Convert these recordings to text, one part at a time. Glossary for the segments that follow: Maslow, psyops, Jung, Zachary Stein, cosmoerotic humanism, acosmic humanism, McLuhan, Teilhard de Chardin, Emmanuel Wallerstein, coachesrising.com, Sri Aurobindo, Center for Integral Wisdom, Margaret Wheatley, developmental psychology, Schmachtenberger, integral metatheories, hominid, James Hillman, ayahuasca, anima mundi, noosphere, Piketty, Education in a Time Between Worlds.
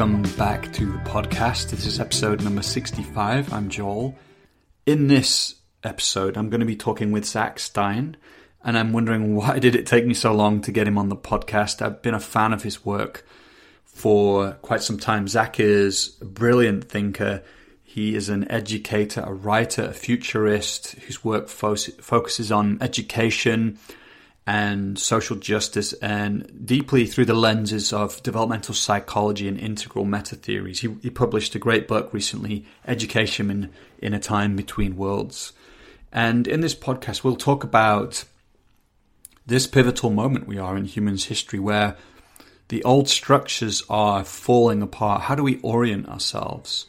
welcome back to the podcast. This is episode number 65. I'm Joel. In this episode, I'm going to be talking with Zach Stein, and I'm wondering why did it take me so long to get him on the podcast. I've been a fan of his work for quite some time. Zach is a brilliant thinker. He is an educator, a writer, a futurist whose work focuses on education and social justice, and deeply through the lenses of developmental psychology and integral meta theories. He published a great book recently, Education in a Time Between Worlds. And in this podcast, we'll talk about this pivotal moment we are in humans' history where the old structures are falling apart. How do we orient ourselves?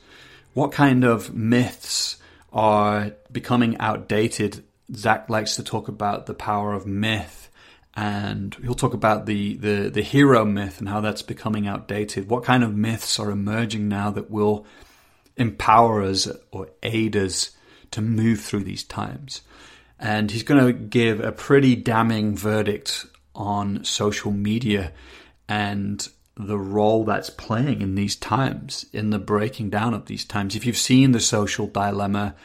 What kind of myths are becoming outdated? Zach likes to talk about the power of myth, and he'll talk about the hero myth and how that's becoming outdated. What kind of myths are emerging now that will empower us or aid us to move through these times? And he's going to give a pretty damning verdict on social media and the role that's playing in these times, in the breaking down of these times. If you've seen The Social Dilemma,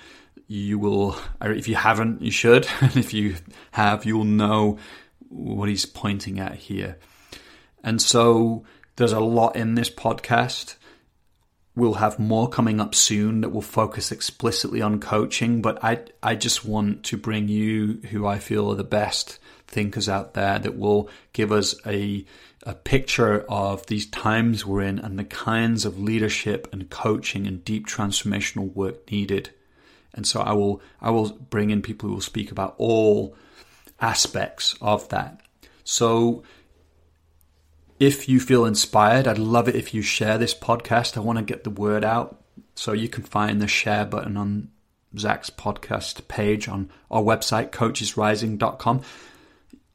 you will, or if you haven't, you should. And if you have, you'll know what he's pointing at here. And so there's a lot in this podcast. We'll have more coming up soon that will focus explicitly on coaching. But I just want to bring you who I feel are the best thinkers out there that will give us a picture of these times we're in and the kinds of leadership and coaching and deep transformational work needed. And so I will bring in people who will speak about all aspects of that. So if you feel inspired, I'd love it if you share this podcast. I want to get the word out. So you can find the share button on Zach's podcast page on our website, coachesrising.com,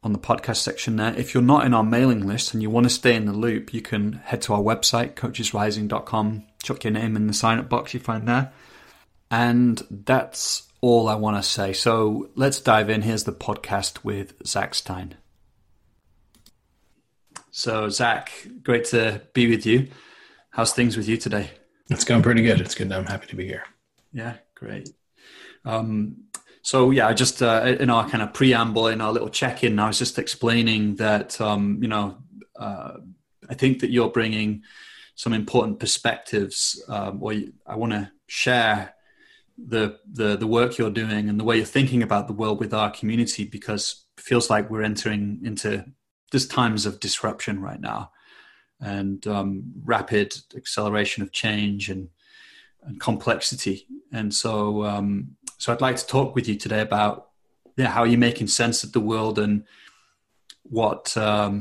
on the podcast section there. If you're not in our mailing list and you want to stay in the loop, you can head to our website, coachesrising.com, chuck your name in the sign-up box you find there. And that's all I want to say. So let's dive in. Here's the podcast with Zach Stein. So Zach, great to be with you. How's things with you today? It's going pretty good. It's good. I'm happy to be here. Yeah, great. Just in our kind of preamble, in our little check-in, I was just explaining that, I think that you're bringing some important perspectives, I want to share the work you're doing and the way you're thinking about the world with our community, because it feels like we're entering into just times of disruption right now, and rapid acceleration of change and complexity. And so I'd like to talk with you today about how you're making sense of the world and what are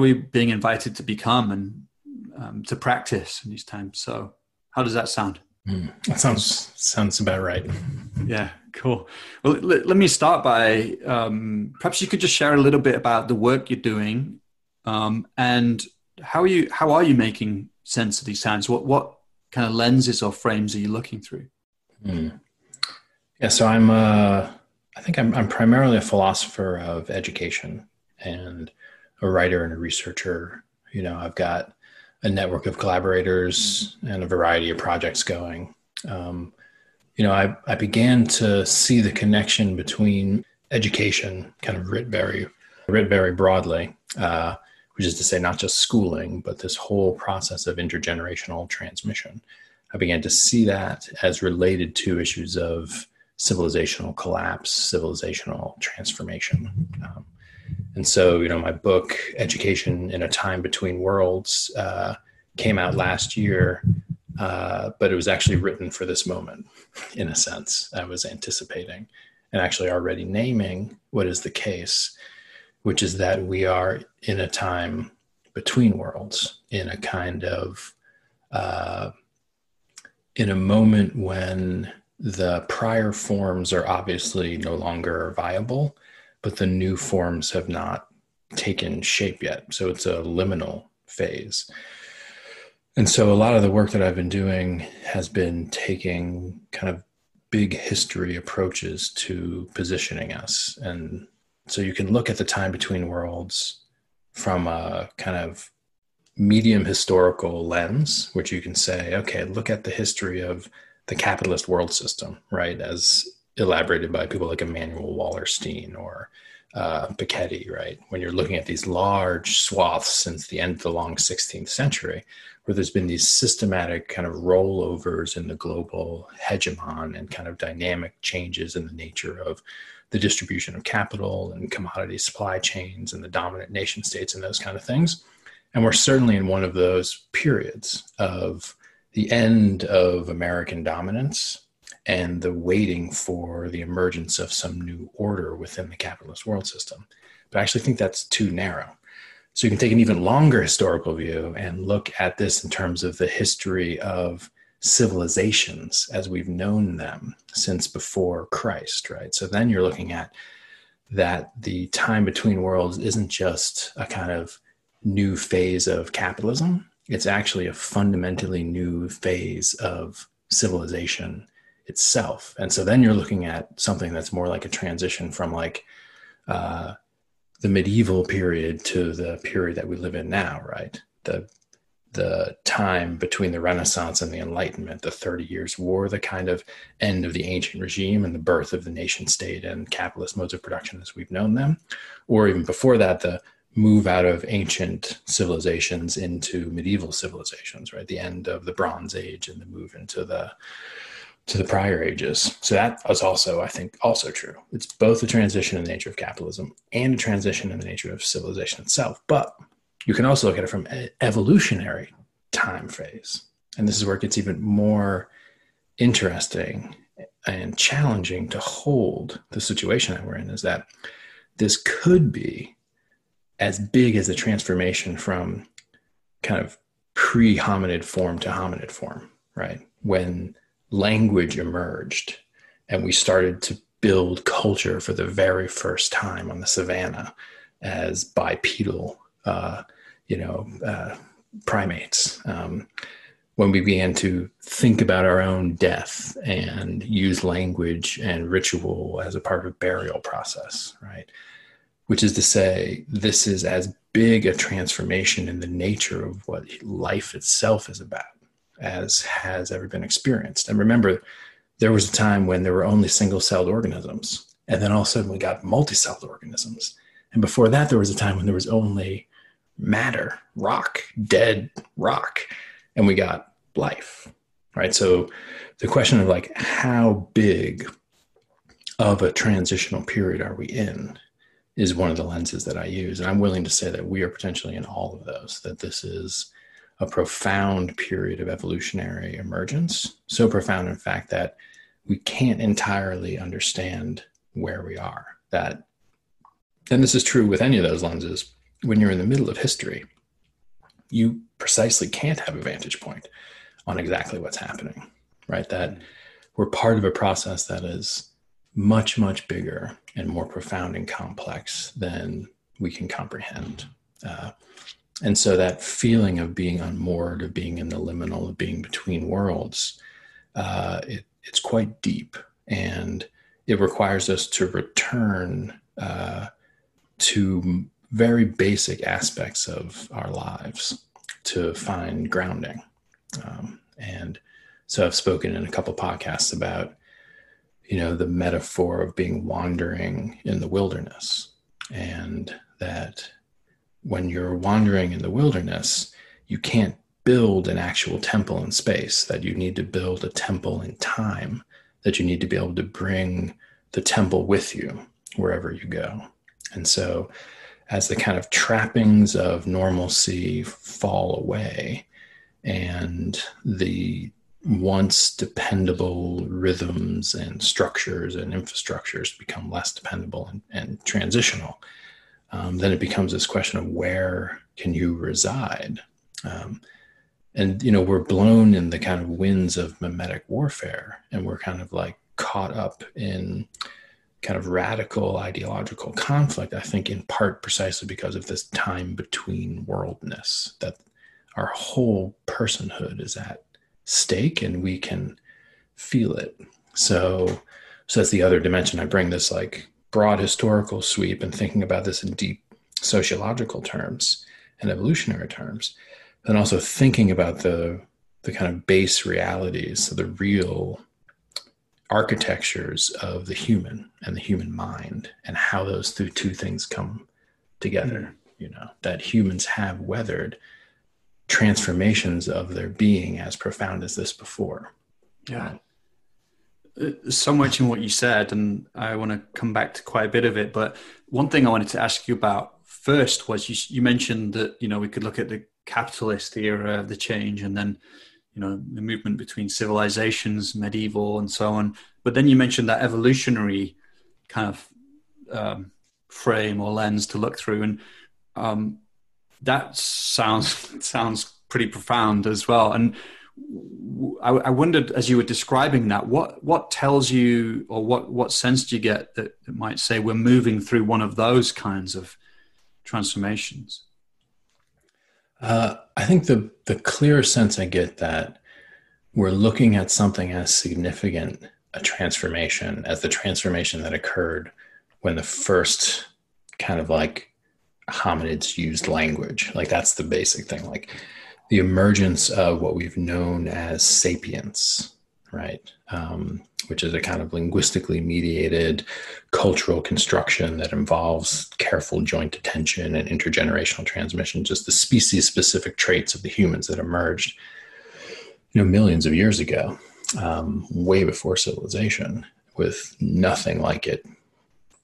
we being invited to become and to practice in these times. So how does that sound? That sounds about right. Yeah, cool. Well, let me start by perhaps you could just share a little bit about the work you're doing, and how are you making sense of these times? What kind of lenses or frames are you looking through? Yeah, so I'm primarily a philosopher of education and a writer and a researcher. You know, I've got a network of collaborators and a variety of projects going. I began to see the connection between education, kind of writ very broadly, which is to say not just schooling, but this whole process of intergenerational transmission. I began to see that as related to issues of civilizational collapse, civilizational transformation. And so, my book, Education in a Time Between Worlds, came out last year, but it was actually written for this moment, in a sense. I was anticipating and actually already naming what is the case, which is that we are in a time between worlds, in a kind of, in a moment when the prior forms are obviously no longer viable, but the new forms have not taken shape yet. So it's a liminal phase. And so a lot of the work that I've been doing has been taking kind of big history approaches to positioning us. And so you can look at the time between worlds from a kind of medium historical lens, which you can say, okay, look at the history of the capitalist world system, right? As elaborated by people like Emmanuel Wallerstein or Piketty, right? When you're looking at these large swaths since the end of the long 16th century, where there's been these systematic kind of rollovers in the global hegemon and kind of dynamic changes in the nature of the distribution of capital and commodity supply chains and the dominant nation states and those kind of things. And we're certainly in one of those periods of the end of American dominance and the waiting for the emergence of some new order within the capitalist world system. But I actually think that's too narrow. So you can take an even longer historical view and look at this in terms of the history of civilizations as we've known them since before Christ, right? So then you're looking at that the time between worlds isn't just a kind of new phase of capitalism. It's actually a fundamentally new phase of civilization itself. And so then you're looking at something that's more like a transition from like the medieval period to the period that we live in now, right? The time between the Renaissance and the Enlightenment, the 30 Years' War, the kind of end of the ancient regime and the birth of the nation state and capitalist modes of production as we've known them. Or even before that, the move out of ancient civilizations into medieval civilizations, right? The end of the Bronze Age and the move into the prior ages. So that is also, I think, also true. It's both a transition in the nature of capitalism and a transition in the nature of civilization itself. But you can also look at it from an evolutionary time phase. And this is where it gets even more interesting and challenging to hold the situation that we're in, is that this could be as big as the transformation from kind of pre-hominid form to hominid form, right? When language emerged and we started to build culture for the very first time on the savannah as bipedal, primates. When we began to think about our own death and use language and ritual as a part of burial process, right? Which is to say, this is as big a transformation in the nature of what life itself is about as has ever been experienced. And remember, there was a time when there were only single-celled organisms, and then all of a sudden we got multi-celled organisms. And before that, there was a time when there was only matter, rock, dead rock, and we got life, right? So the question of like, how big of a transitional period are we in is one of the lenses that I use. And I'm willing to say that we are potentially in all of those, that this is a profound period of evolutionary emergence, so profound, in fact, that we can't entirely understand where we are. That, and this is true with any of those lenses, when you're in the middle of history, you precisely can't have a vantage point on exactly what's happening, right? That we're part of a process that is much, much bigger and more profound and complex than we can comprehend. And so that feeling of being unmoored, of being in the liminal, of being between worlds, it's quite deep. And it requires us to return to very basic aspects of our lives to find grounding. And so I've spoken in a couple podcasts about, you know, the metaphor of being wandering in the wilderness, and that when you're wandering in the wilderness, you can't build an actual temple in space, that you need to build a temple in time, that you need to be able to bring the temple with you wherever you go. And so as the kind of trappings of normalcy fall away and the once dependable rhythms and structures and infrastructures become less dependable and transitional, then it becomes this question of where can you reside? And, you know, we're blown in the kind of winds of memetic warfare, and we're kind of like caught up in kind of radical ideological conflict, I think in part precisely because of this time between worldness, that our whole personhood is at stake and we can feel it. So that's the other dimension. I bring this like broad historical sweep and thinking about this in deep sociological terms and evolutionary terms, and also thinking about the kind of base realities, so the real architectures of the human and the human mind, and how those two things come together, you know, that humans have weathered transformations of their being as profound as this before. Yeah. So much in what you said, and I want to come back to quite a bit of it, but one thing I wanted to ask you about first was you mentioned that, you know, we could look at the capitalist era of the change, and then, you know, the movement between civilizations, medieval and so on. But then you mentioned that evolutionary kind of frame or lens to look through. And that sounds pretty profound as well. And I wondered, as you were describing that, what tells you, or what sense do you get that it might say we're moving through one of those kinds of transformations? I think the clearer sense I get that we're looking at something as significant a transformation as the transformation that occurred when the first kind of like hominids used language. Like, that's the basic thing, like the emergence of what we've known as sapience, right? Which is a kind of linguistically mediated cultural construction that involves careful joint attention and intergenerational transmission, just the species-specific traits of the humans that emerged, you know, millions of years ago, way before civilization, with nothing like it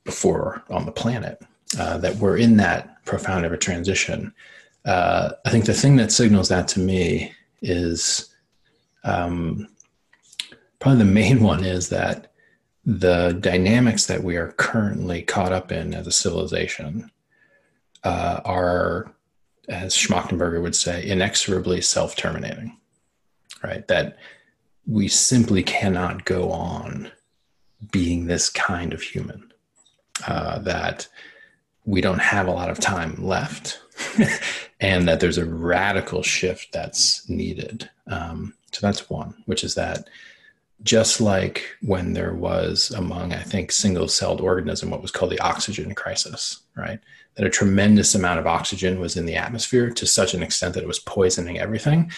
before on the planet, that we're in that profound of a transition. I think the thing that signals that to me is... probably the main one is that the dynamics that we are currently caught up in as a civilization are, as Schmachtenberger would say, inexorably self-terminating, right? That we simply cannot go on being this kind of human, that we don't have a lot of time left, and that there's a radical shift that's needed. So that's one, which is that just like when there was among, I think, single-celled organism, what was called the oxygen crisis, right? That a tremendous amount of oxygen was in the atmosphere to such an extent that it was poisoning everything.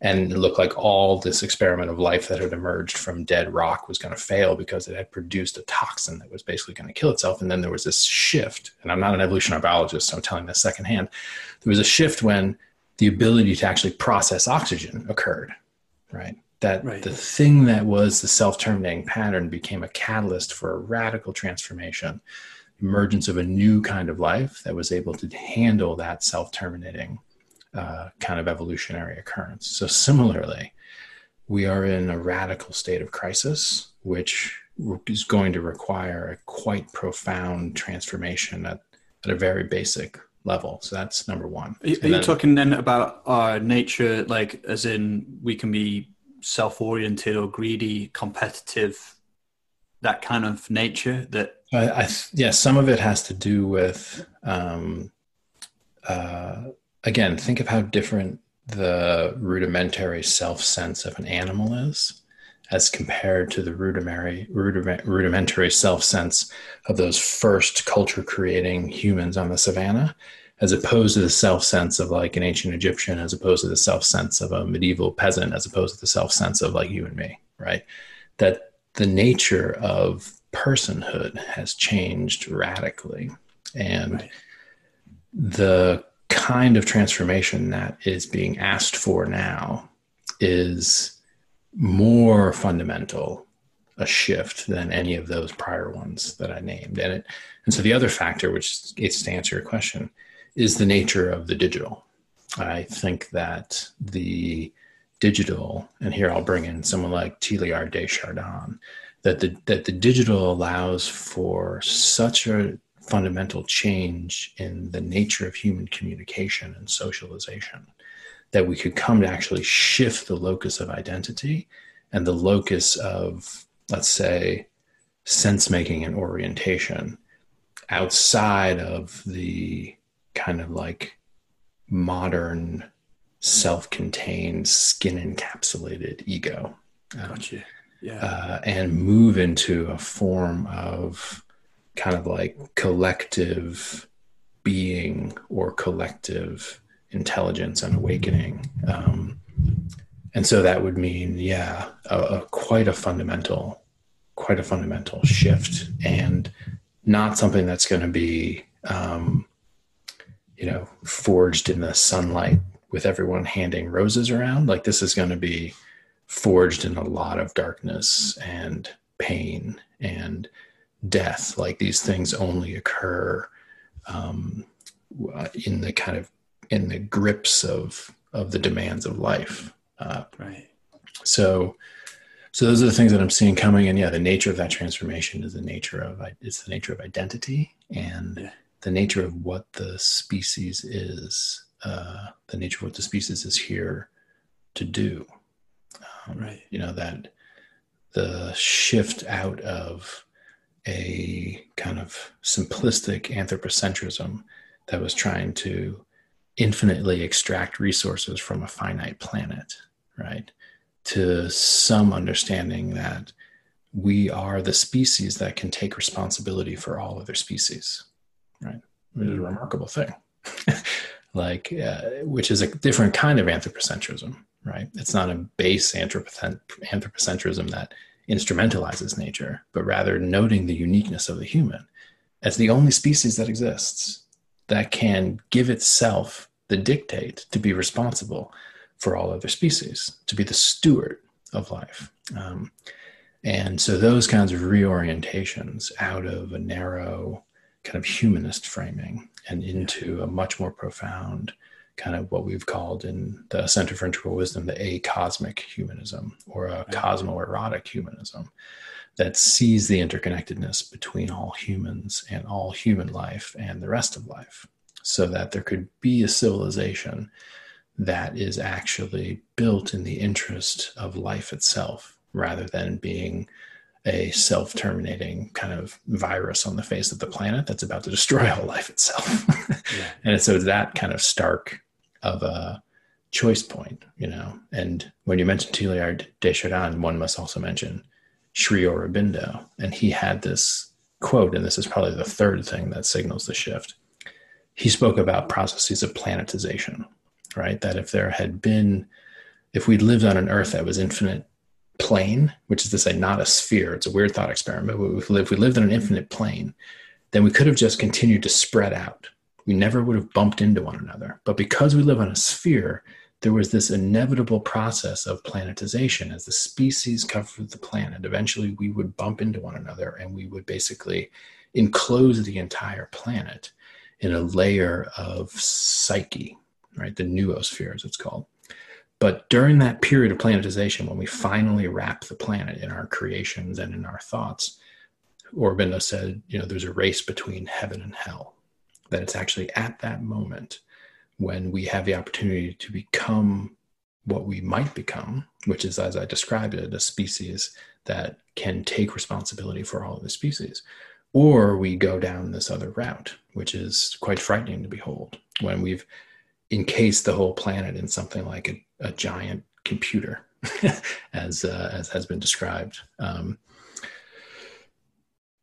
And it looked like all this experiment of life that had emerged from dead rock was going to fail because it had produced a toxin that was basically going to kill itself. And then there was this shift, and I'm not an evolutionary biologist, so I'm telling this secondhand. There was a shift when the ability to actually process oxygen occurred, right? That right. The thing that was the self-terminating pattern became a catalyst for a radical transformation, emergence of a new kind of life that was able to handle that self-terminating kind of evolutionary occurrence. So similarly, we are in a radical state of crisis, which is going to require a quite profound transformation at a very basic level. So that's number one. Are you talking then about our nature, like as in we can be self-oriented or greedy, competitive, that kind of nature? That yeah, some of it has to do with again, think of how different the rudimentary self-sense of an animal is as compared to the rudimentary self-sense of those first culture-creating humans on the savannah, as opposed to the self-sense of like an ancient Egyptian, as opposed to the self-sense of a medieval peasant, as opposed to the self-sense of like you and me, right? That the nature of personhood has changed radically. And right. The kind of transformation that is being asked for now is more fundamental a shift than any of those prior ones that I named. And so the other factor, which gets to answer your question, is the nature of the digital. I think that the digital, and here I'll bring in someone like Teilhard de Chardin, that the digital allows for such a fundamental change in the nature of human communication and socialization that we could come to actually shift the locus of identity and the locus of, let's say, sense-making and orientation outside of the kind of like modern self-contained skin encapsulated ego. Gotcha. Yeah. And move into a form of kind of like collective being or collective intelligence and awakening. And so that would mean, yeah, quite a fundamental shift, and not something that's going to be, forged in the sunlight with everyone handing roses around. Like, this is going to be forged in a lot of darkness and pain and death. Like, these things only occur in the grips of the demands of life. Right. So those are the things that I'm seeing coming. And yeah, the nature of that transformation is the nature of identity, and the nature of what the species is, here to do. Right. That the shift out of a kind of simplistic anthropocentrism that was trying to infinitely extract resources from a finite planet, right? To some understanding that we are the species that can take responsibility for all other species, right? Which is a remarkable thing, which is a different kind of anthropocentrism, right? It's not a base anthropocentrism that instrumentalizes nature, but rather noting the uniqueness of the human as the only species that exists that can give itself the dictate to be responsible for all other species, to be the steward of life. And so those kinds of reorientations out of a narrow kind of humanist framing and into a much more profound kind of what we've called in the Center for Integral Wisdom, the acosmic humanism, or a cosmoerotic humanism that sees the interconnectedness between all humans and all human life and the rest of life, so that there could be a civilization that is actually built in the interest of life itself, rather than being a self-terminating kind of virus on the face of the planet that's about to destroy all life itself. Yeah. And so that kind of stark of a choice point, and when you mention Teilhard de Chardin, one must also mention Sri Aurobindo. And he had this quote, and this is probably the third thing that signals the shift. He spoke about processes of planetization, right? That if we lived on an Earth that was infinite plane, which is to say not a sphere, it's a weird thought experiment, but if we lived on an infinite plane, then we could have just continued to spread out. We never would have bumped into one another. But because we live on a sphere, there was this inevitable process of planetization. As the species covered the planet, eventually we would bump into one another, and we would basically enclose the entire planet in a layer of psyche, right? The noosphere, as it's called. But during that period of planetization, when we finally wrap the planet in our creations and in our thoughts, Aurobindo said, there's a race between heaven and hell, that it's actually at that moment when we have the opportunity to become what we might become, which is, as I described it, a species that can take responsibility for all of the species. Or we go down this other route, which is quite frightening to behold, when we've encased the whole planet in something like a giant computer, as has been described.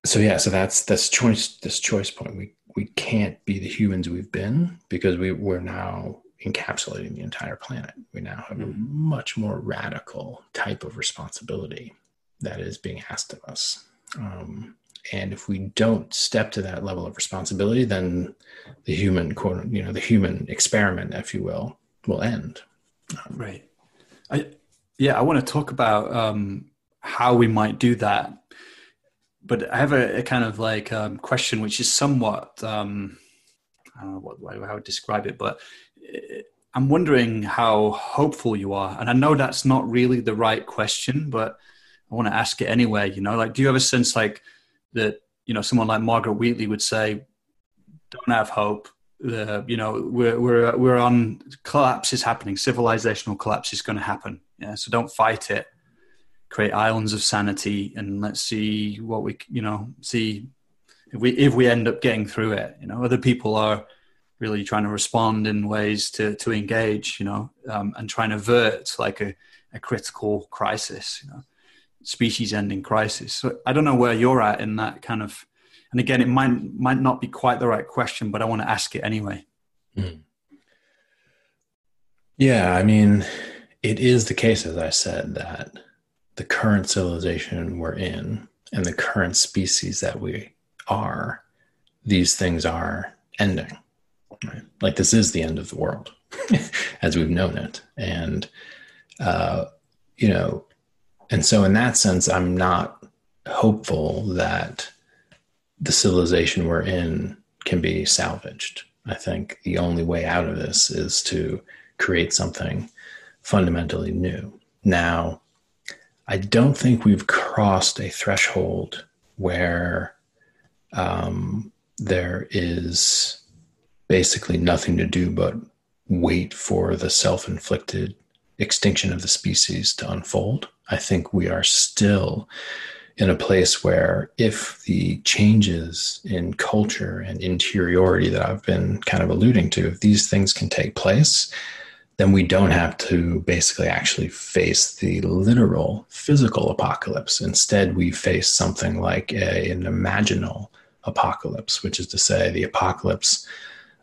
So that's choice. This choice point, we can't be the humans we've been, because we're now encapsulating the entire planet. We now have a much more radical type of responsibility that is being asked of us. And if we don't step to that level of responsibility, then the human the human experiment, if you will end. Right. I want to talk about how we might do that, but I have a kind of question, which is somewhat I don't know how I would describe it, but I'm wondering how hopeful you are. And I know that's not really the right question, but I want to ask it anyway. Do you have a sense that someone like Margaret Wheatley would say, "Don't have hope. We're on collapse is happening. Civilizational collapse is going to happen. Yeah, so don't fight it. Create islands of sanity, and let's see what we see if we end up getting through it. Other people are really trying to respond in ways to engage. And trying to avert a critical crisis. Species-ending crisis. So I don't know where you're at in that kind of, and again, it might not be quite the right question, but I want to ask it anyway. Mm. Yeah, I mean, it is the case, as I said, that the current civilization we're in and the current species that we are, these things are ending. Right? Like, this is the end of the world as we've known it. And, you know, and so in that sense, I'm not hopeful that the civilization we're in can be salvaged. I think the only way out of this is to create something fundamentally new. Now, I don't think we've crossed a threshold where there is basically nothing to do but wait for the self-inflicted extinction of the species to unfold. I think we are still in a place where if the changes in culture and interiority that I've been kind of alluding to, if these things can take place, then we don't have to basically actually face the literal physical apocalypse. Instead, we face something like an imaginal apocalypse, which is to say the apocalypse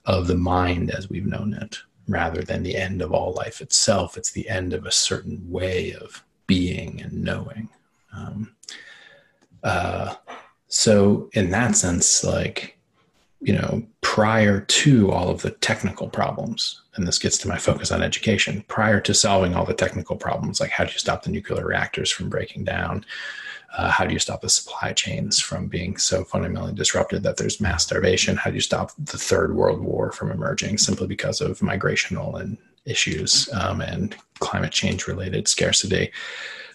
of the mind as we've known it, rather than the end of all life itself. It's the end of a certain way of being and knowing. So in that sense, like, you know, prior to all of the technical problems, and this gets to my focus on education, prior to solving all the technical problems, like how do you stop the nuclear reactors from breaking down? How do you stop the supply chains from being so fundamentally disrupted that there's mass starvation? How do you stop the Third World War from emerging simply because of migrational and issues and climate change related scarcity?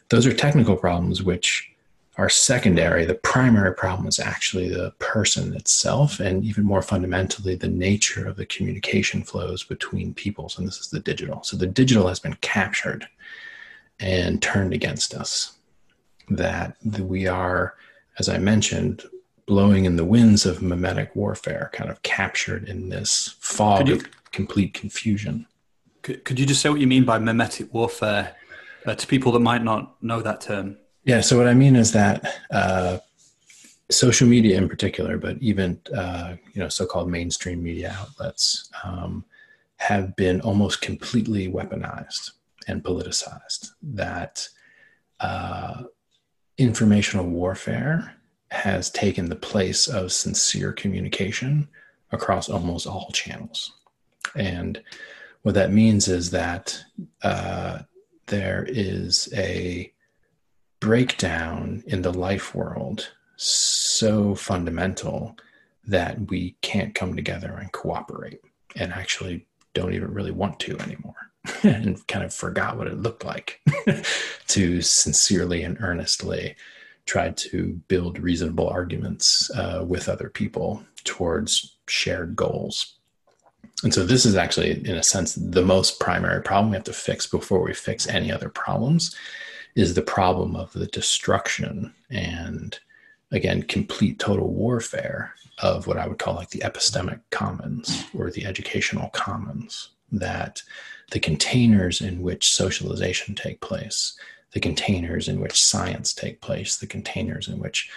Those are technical problems which are secondary. The primary problem is actually the person itself, and even more fundamentally, the nature of the communication flows between peoples, and this is the digital. So the digital has been captured and turned against us. That we are, as I mentioned, blowing in the winds of memetic warfare, kind of captured in this fog of complete confusion. Could you just say what you mean by memetic warfare to people that might not know that term? Yeah, so what I mean is that social media in particular, but even you know, so-called mainstream media outlets have been almost completely weaponized and politicized. That informational warfare has taken the place of sincere communication across almost all channels. And what that means is that there is a breakdown in the life world so fundamental that we can't come together and cooperate, and actually don't even really want to anymore. And kind of forgot what it looked like to sincerely and earnestly try to build reasonable arguments with other people towards shared goals. And so this is actually, in a sense, the most primary problem we have to fix before we fix any other problems, is the problem of the destruction and, again, complete total warfare of what I would call like the epistemic commons or the educational commons. That the containers in which socialization take place, the containers in which science take place, the containers in which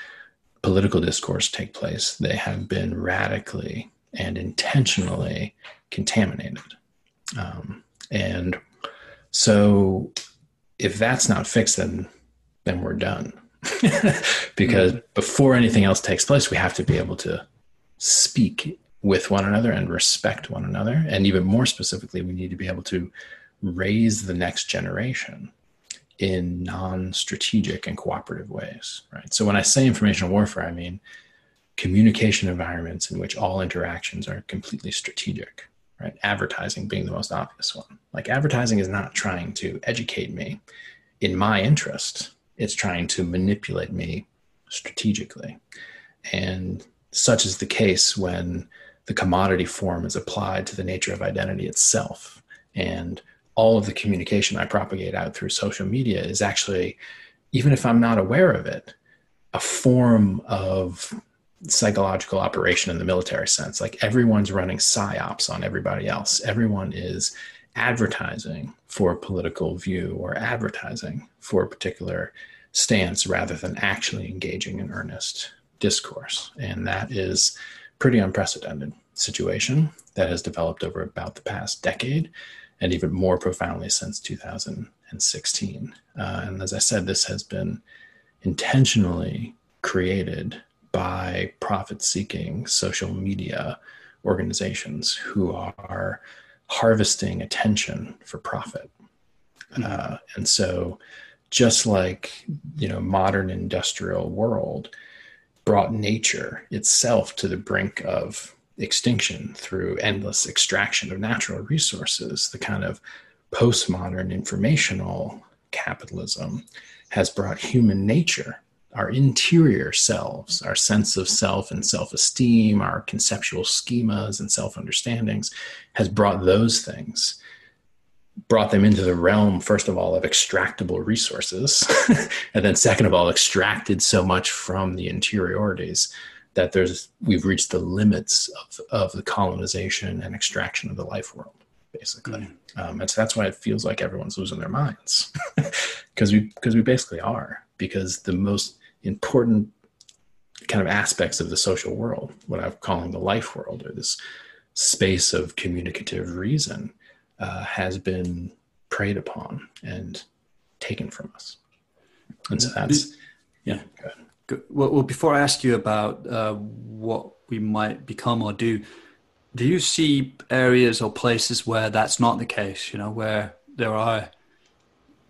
political discourse take place, they have been radically and intentionally contaminated. And so if that's not fixed, then we're done. Because before anything else takes place, we have to be able to speak with one another and respect one another. And even more specifically, we need to be able to raise the next generation in non-strategic and cooperative ways, right? So when I say informational warfare, I mean communication environments in which all interactions are completely strategic, right? Advertising being the most obvious one. Like, advertising is not trying to educate me in my interest. It's trying to manipulate me strategically. And such is the case when the commodity form is applied to the nature of identity itself. And all of the communication I propagate out through social media is actually, even if I'm not aware of it, a form of psychological operation in the military sense. Like, everyone's running psyops on everybody else. Everyone is advertising for a political view or advertising for a particular stance rather than actually engaging in earnest discourse. And that is pretty unprecedented. situation that has developed over about the past decade, and even more profoundly since 2016. And as I said, this has been intentionally created by profit-seeking social media organizations who are harvesting attention for profit. And so just like, you know, modern industrial world brought nature itself to the brink of extinction through endless extraction of natural resources, the kind of postmodern informational capitalism has brought human nature, our interior selves, our sense of self and self-esteem, our conceptual schemas and self-understandings, has brought those things, brought them into the realm, first of all, of extractable resources, and then second of all, extracted so much from the interiorities that we've reached the limits of the colonization and extraction of the life world, basically. And so that's why it feels like everyone's losing their minds, because we basically are, because the most important kind of aspects of the social world, what I'm calling the life world, or this space of communicative reason, has been preyed upon and taken from us. And so that's, yeah. Good. Well, before I ask you about what we might become or do you see areas or places where that's not the case, you know, where there are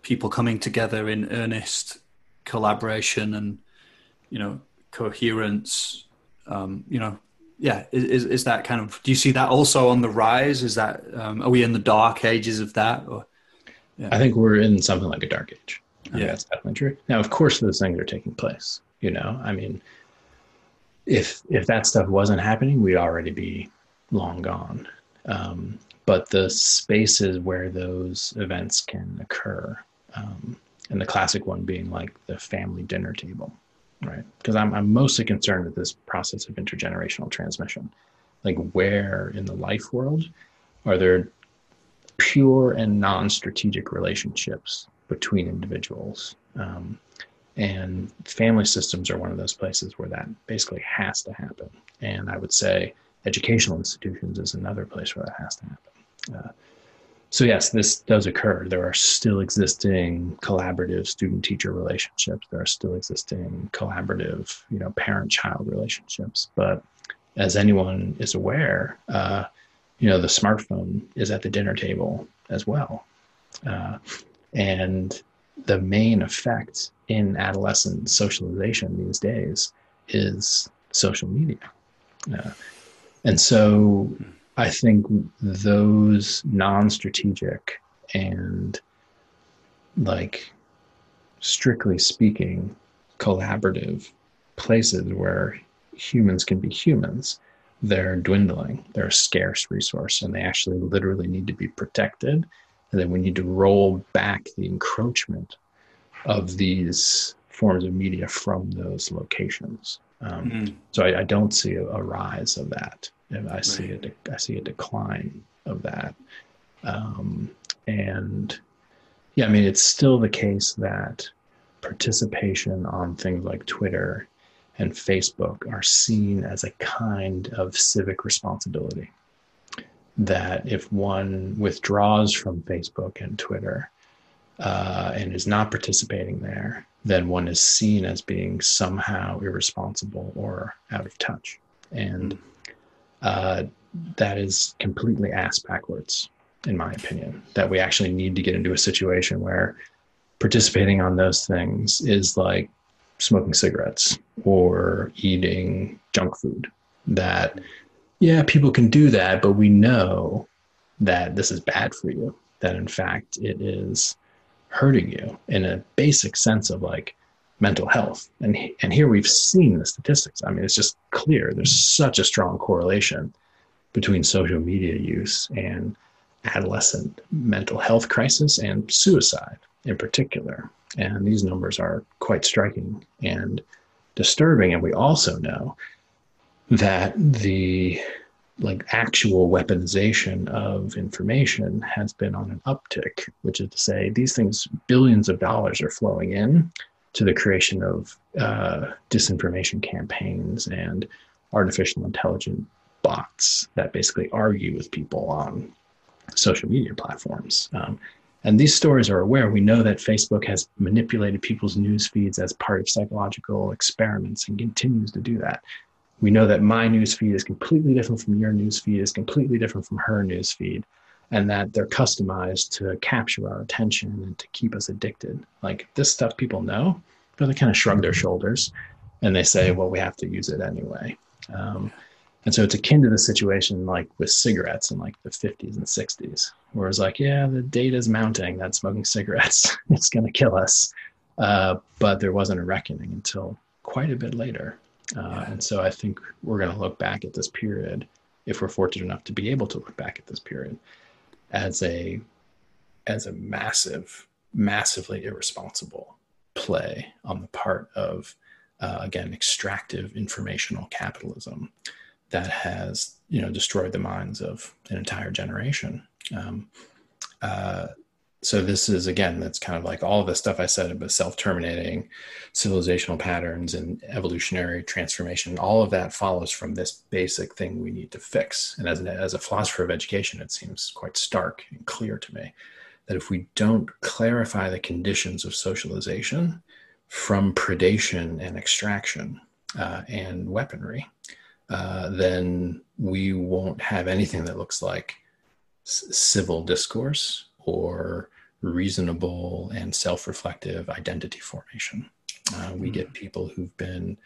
people coming together in earnest collaboration and, you know, coherence, you know, yeah, is that kind of, do you see that also on the rise? Is that, are we in the dark ages of that? Or, yeah. I think we're in something like a dark age. Yeah, that's definitely true. Now, of course, those things are taking place, you know, I mean, if that stuff wasn't happening, we'd already be long gone. But the spaces where those events can occur, and the classic one being like the family dinner table. Right. Because I'm mostly concerned with this process of intergenerational transmission. Like, where in the life world are there pure and non-strategic relationships between individuals? And family systems are one of those places where that basically has to happen. And I would say educational institutions is another place where that has to happen. So yes, this does occur. There are still existing collaborative student-teacher relationships. There are still existing collaborative, you know, parent-child relationships. But as anyone is aware, you know, the smartphone is at the dinner table as well. And the main effect in adolescent socialization these days is social media. And so I think those non-strategic and, like, strictly speaking, collaborative places where humans can be humans, they're dwindling. They're a scarce resource, and they actually literally need to be protected. And then we need to roll back the encroachment of these forms of media from those locations. So I don't see a rise of that. I see a decline of that. And yeah, I mean, it's still the case that participation on things like Twitter and Facebook are seen as a kind of civic responsibility. That if one withdraws from Facebook and Twitter and is not participating there, then one is seen as being somehow irresponsible or out of touch. And that is completely ass backwards, in my opinion, that we actually need to get into a situation where participating on those things is like smoking cigarettes or eating junk food. That, yeah, people can do that, but we know that this is bad for you, that in fact it is hurting you in a basic sense of, like, mental health. And here we've seen the statistics. I mean, it's just clear. There's such a strong correlation between social media use and adolescent mental health crisis and suicide in particular. And these numbers are quite striking and disturbing. And we also know that the, like, actual weaponization of information has been on an uptick, which is to say these things, billions of dollars are flowing in to the creation of disinformation campaigns and artificial intelligence bots that basically argue with people on social media platforms. And these stories are aware. We know that Facebook has manipulated people's news feeds as part of psychological experiments and continues to do that. We know that my news feed is completely different from your news feed, is completely different from her news feed, and that they're customized to capture our attention and to keep us addicted. Like, this stuff people know, but they kind of shrug their shoulders and they say, well, we have to use it anyway. And so it's akin to the situation like with cigarettes in like the 50s and 60s, where it's like, yeah, the data is mounting that smoking cigarettes is going to kill us. But there wasn't a reckoning until quite a bit later. And so I think we're going to look back at this period, if we're fortunate enough to be able to look back at this period, as a massive, massively irresponsible play on the part of, again, extractive informational capitalism that has, destroyed the minds of an entire generation. So this is, again, that's kind of like all of the stuff I said about self-terminating civilizational patterns and evolutionary transformation. All of that follows from this basic thing we need to fix. And as a philosopher of education, it seems quite stark and clear to me that if we don't clarify the conditions of socialization from predation and extraction and weaponry, then we won't have anything that looks like civil discourse or reasonable and self-reflective identity formation. We get people who've been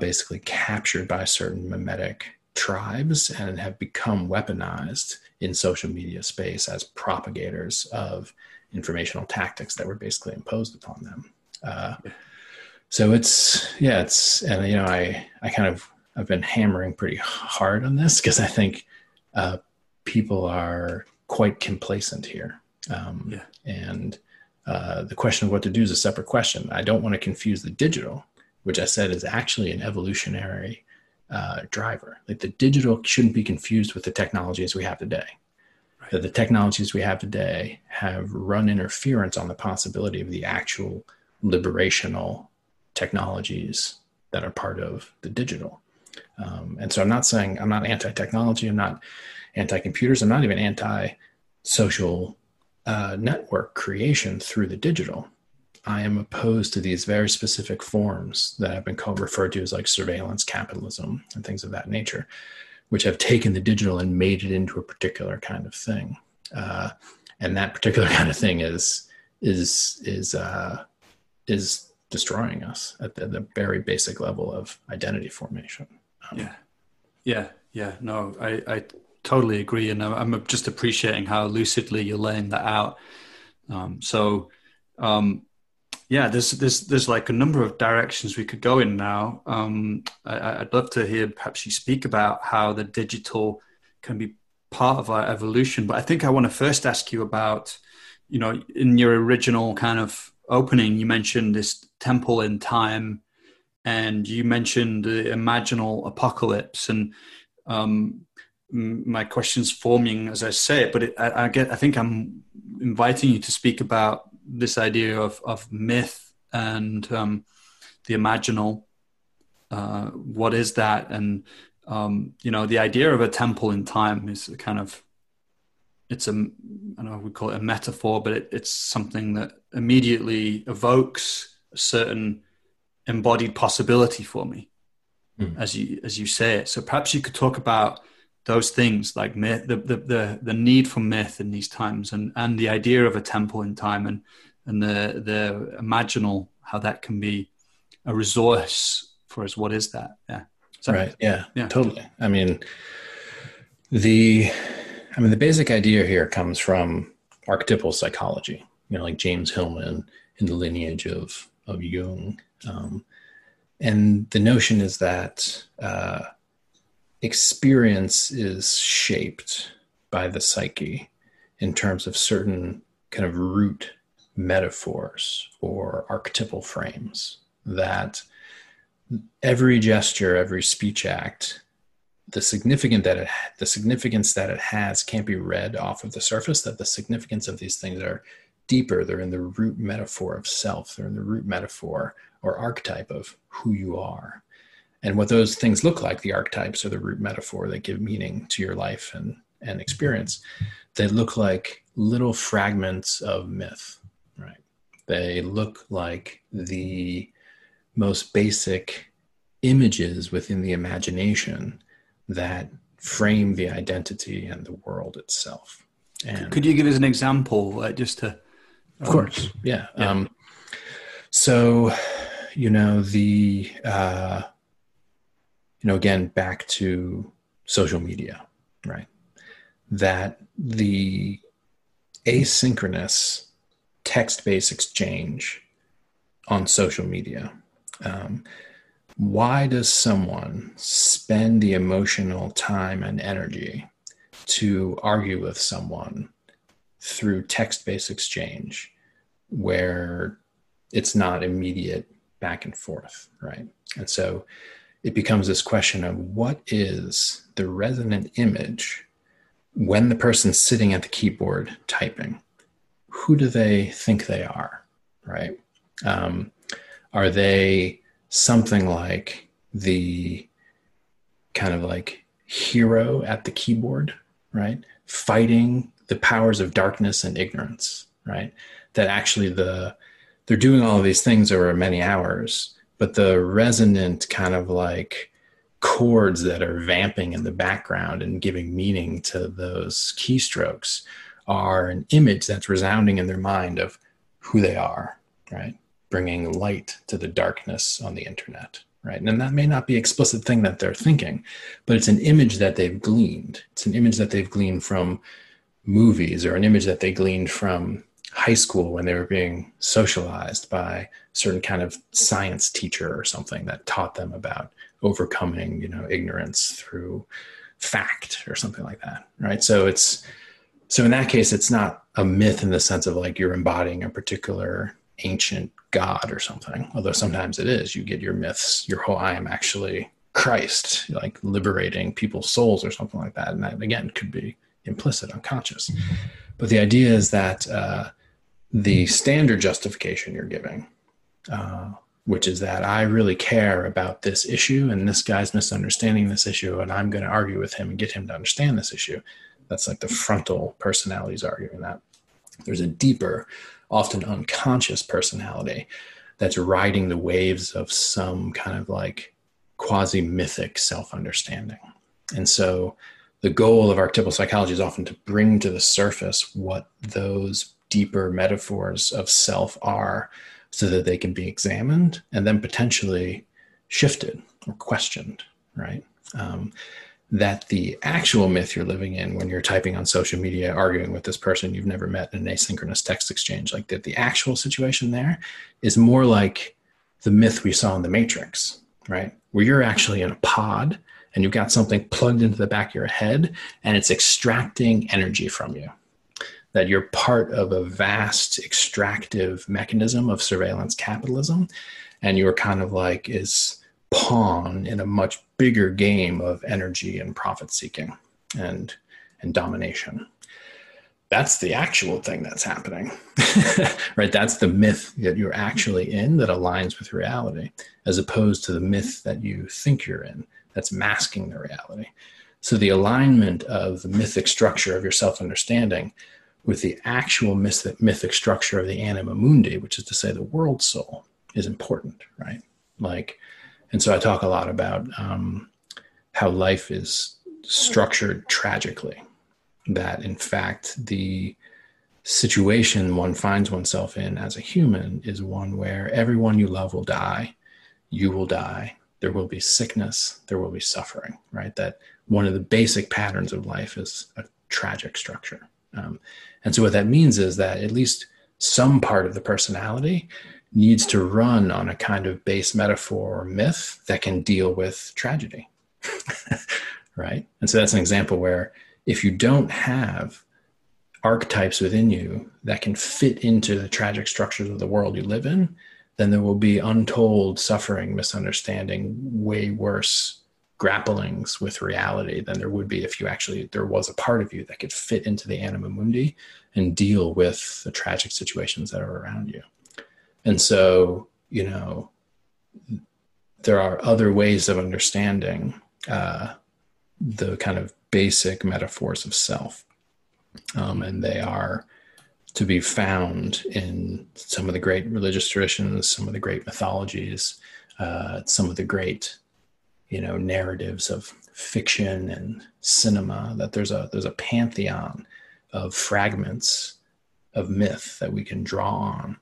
basically captured by certain mimetic tribes and have become weaponized in social media space as propagators of informational tactics that were basically imposed upon them. So I've been hammering pretty hard on this because I think people are quite complacent here. And the question of what to do is a separate question. I don't want to confuse the digital, which I said is actually an evolutionary driver. Like, the digital shouldn't be confused with the technologies we have today. Right. That the technologies we have today have run interference on the possibility of the actual liberational technologies that are part of the digital. And so I'm not saying, I'm not anti-technology, I'm not anti-computers, I'm not even anti-social network creation through the digital. I am opposed to these very specific forms that have been referred to as like surveillance capitalism and things of that nature, which have taken the digital and made it into a particular kind of thing. And that particular kind of thing is destroying us at the very basic level of identity formation. No, I totally agree. And I'm just appreciating how lucidly you're laying that out. There's like a number of directions we could go in now. I'd love to hear perhaps you speak about how the digital can be part of our evolution. But I think I want to first ask you about, in your original kind of opening, you mentioned this temple in time, and you mentioned the imaginal apocalypse. And my question's forming as I say it, but I think I'm inviting you to speak about this idea of myth and the imaginal. What is that? And the idea of a temple in time is I don't know if we call it a metaphor, but it's something that immediately evokes a certain embodied possibility for me, as you say it. So perhaps you could talk about those things like myth, the need for myth in these times, and the idea of a temple in time, and the imaginal, how that can be a resource for us. What is that? Yeah. Right. Yeah. Totally. The basic idea here comes from archetypal psychology, like James Hillman in the lineage of Jung. And the notion is that experience is shaped by the psyche in terms of certain kind of root metaphors or archetypal frames, that every gesture, every speech act, the significance that it has can't be read off of the surface, that the significance of these things are deeper. They're in the root metaphor of self. They're in the root metaphor or archetype of who you are. and what those things look like, the archetypes or the root metaphor that give meaning to your life and experience, they look like little fragments of myth, right? They look like the most basic images within the imagination that frame the identity and the world itself. And could you give us an example, just to... Of course, yeah. Yeah. So, you know, the, you know, again, back to social media, right? That the asynchronous text-based exchange on social media, why does someone spend the emotional time and energy to argue with someone through text-based exchange where it's not immediate back and forth, right? And so it becomes this question of what is the resonant image when the person's sitting at the keyboard typing? Who do they think they are, right? Are they something like the kind of like hero at the keyboard, right? Fighting the powers of darkness and ignorance, right? That actually they're doing all of these things over many hours, but the resonant kind of like chords that are vamping in the background and giving meaning to those keystrokes are an image that's resounding in their mind of who they are, right? Bringing light to the darkness on the internet, right? And that may not be an explicit thing that they're thinking, but it's an image that they've gleaned. It's an image that they've gleaned from movies, or an image that they gleaned from high school when they were being socialized by a certain kind of science teacher or something that taught them about overcoming, you know, ignorance through fact or something like that, right? So in that case, it's not a myth in the sense of like you're embodying a particular ancient god or something, although sometimes it is. You get your myths, your whole I am actually Christ, like liberating people's souls or something like that. And that, again, could be implicit, unconscious. Mm-hmm. But the idea is that the standard justification you're giving, which is that I really care about this issue and this guy's misunderstanding this issue, and I'm going to argue with him and get him to understand this issue. That's like the frontal personality is arguing that. There's a deeper, often unconscious personality that's riding the waves of some kind of like quasi-mythic self-understanding. And so the goal of archetypal psychology is often to bring to the surface what those deeper metaphors of self are, so that they can be examined and then potentially shifted or questioned, right? That the actual myth you're living in when you're typing on social media, arguing with this person you've never met in an asynchronous text exchange, like that the actual situation there is more like the myth we saw in The Matrix, right? Where you're actually in a pod and you've got something plugged into the back of your head and it's extracting energy from you. That you're part of a vast extractive mechanism of surveillance capitalism, and you're kind of like is pawn in a much bigger game of energy and profit seeking and domination. That's the actual thing that's happening, right? That's the myth that you're actually in that aligns with reality, as opposed to the myth that you think you're in that's masking the reality. So the alignment of the mythic structure of your self-understanding with the actual mythic structure of the anima mundi, which is to say the world soul, is important, right? Like, and so I talk a lot about how life is structured tragically, that in fact, the situation one finds oneself in as a human is one where everyone you love will die, you will die, there will be sickness, there will be suffering, right? That one of the basic patterns of life is a tragic structure. And so what that means is that at least some part of the personality needs to run on a kind of base metaphor or myth that can deal with tragedy, right? And so that's an example where if you don't have archetypes within you that can fit into the tragic structures of the world you live in, then there will be untold suffering, misunderstanding, way worse grapplings with reality than there would be if you actually, there was a part of you that could fit into the anima mundi and deal with the tragic situations that are around you. And so, you know, there are other ways of understanding the kind of basic metaphors of self. And they are to be found in some of the great religious traditions, some of the great mythologies, some of the great, narratives of fiction and cinema, that there's a pantheon of fragments of myth that we can draw on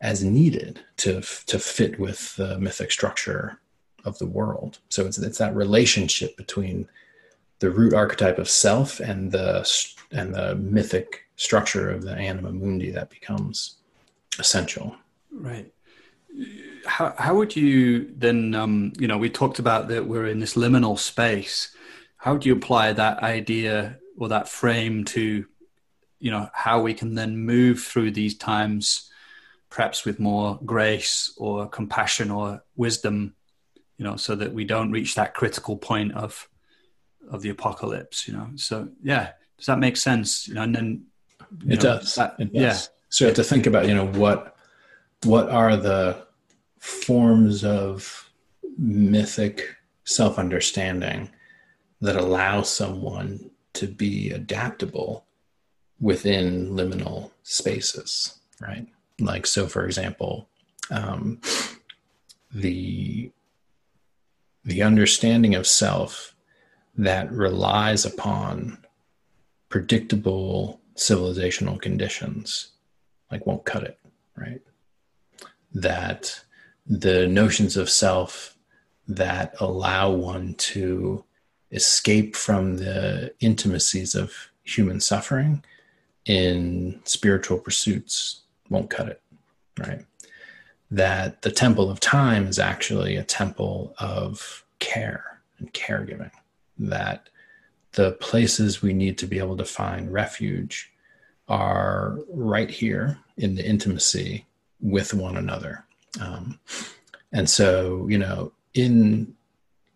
as needed to fit with the mythic structure of the world. So it's that relationship between the root archetype of self and the mythic structure of the anima mundi that becomes essential. Right. How would you then, we talked about that we're in this liminal space. How do you apply that idea or that frame to, how we can then move through these times, perhaps with more grace or compassion or wisdom, so that we don't reach that critical point of the apocalypse, So yeah, does that make sense? And then it does. Yeah. So you have to think about, what are the forms of mythic self-understanding that allow someone to be adaptable within liminal spaces, right? Like, so for example, the understanding of self that relies upon predictable civilizational conditions, like, won't cut it, right? That the notions of self that allow one to escape from the intimacies of human suffering in spiritual pursuits won't cut it, right? That the temple of time is actually a temple of care and caregiving, that the places we need to be able to find refuge are right here in the intimacy with one another. And so, in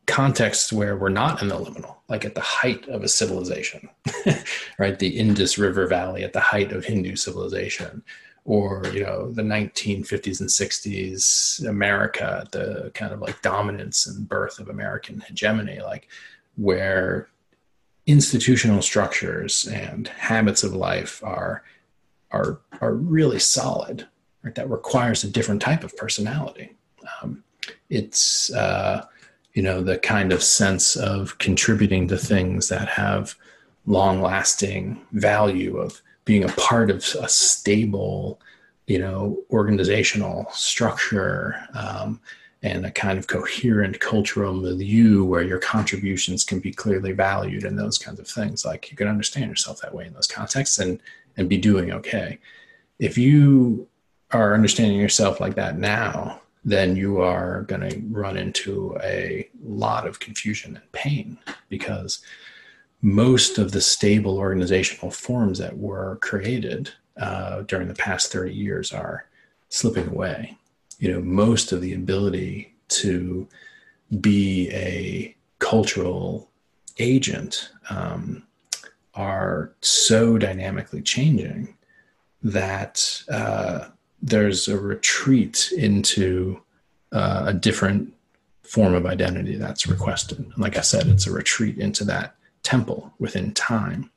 contexts where we're not in the liminal, like at the height of a civilization, right? The Indus River Valley at the height of Hindu civilization, or, the 1950s and 60s America, the kind of like dominance and birth of American hegemony, like where institutional structures and habits of life are really solid, right? That requires a different type of personality. It's, the kind of sense of contributing to things that have long-lasting value, of being a part of a stable, organizational structure, and a kind of coherent cultural milieu where your contributions can be clearly valued and those kinds of things. Like, you can understand yourself that way in those contexts and be doing okay. If you are understanding yourself like that now, then you are going to run into a lot of confusion and pain, because most of the stable organizational forms that were created during the past 30 years are slipping away. Most of the ability to be a cultural agent are so dynamically changing that there's a retreat into a different form of identity that's requested. And like I said, it's a retreat into that temple within time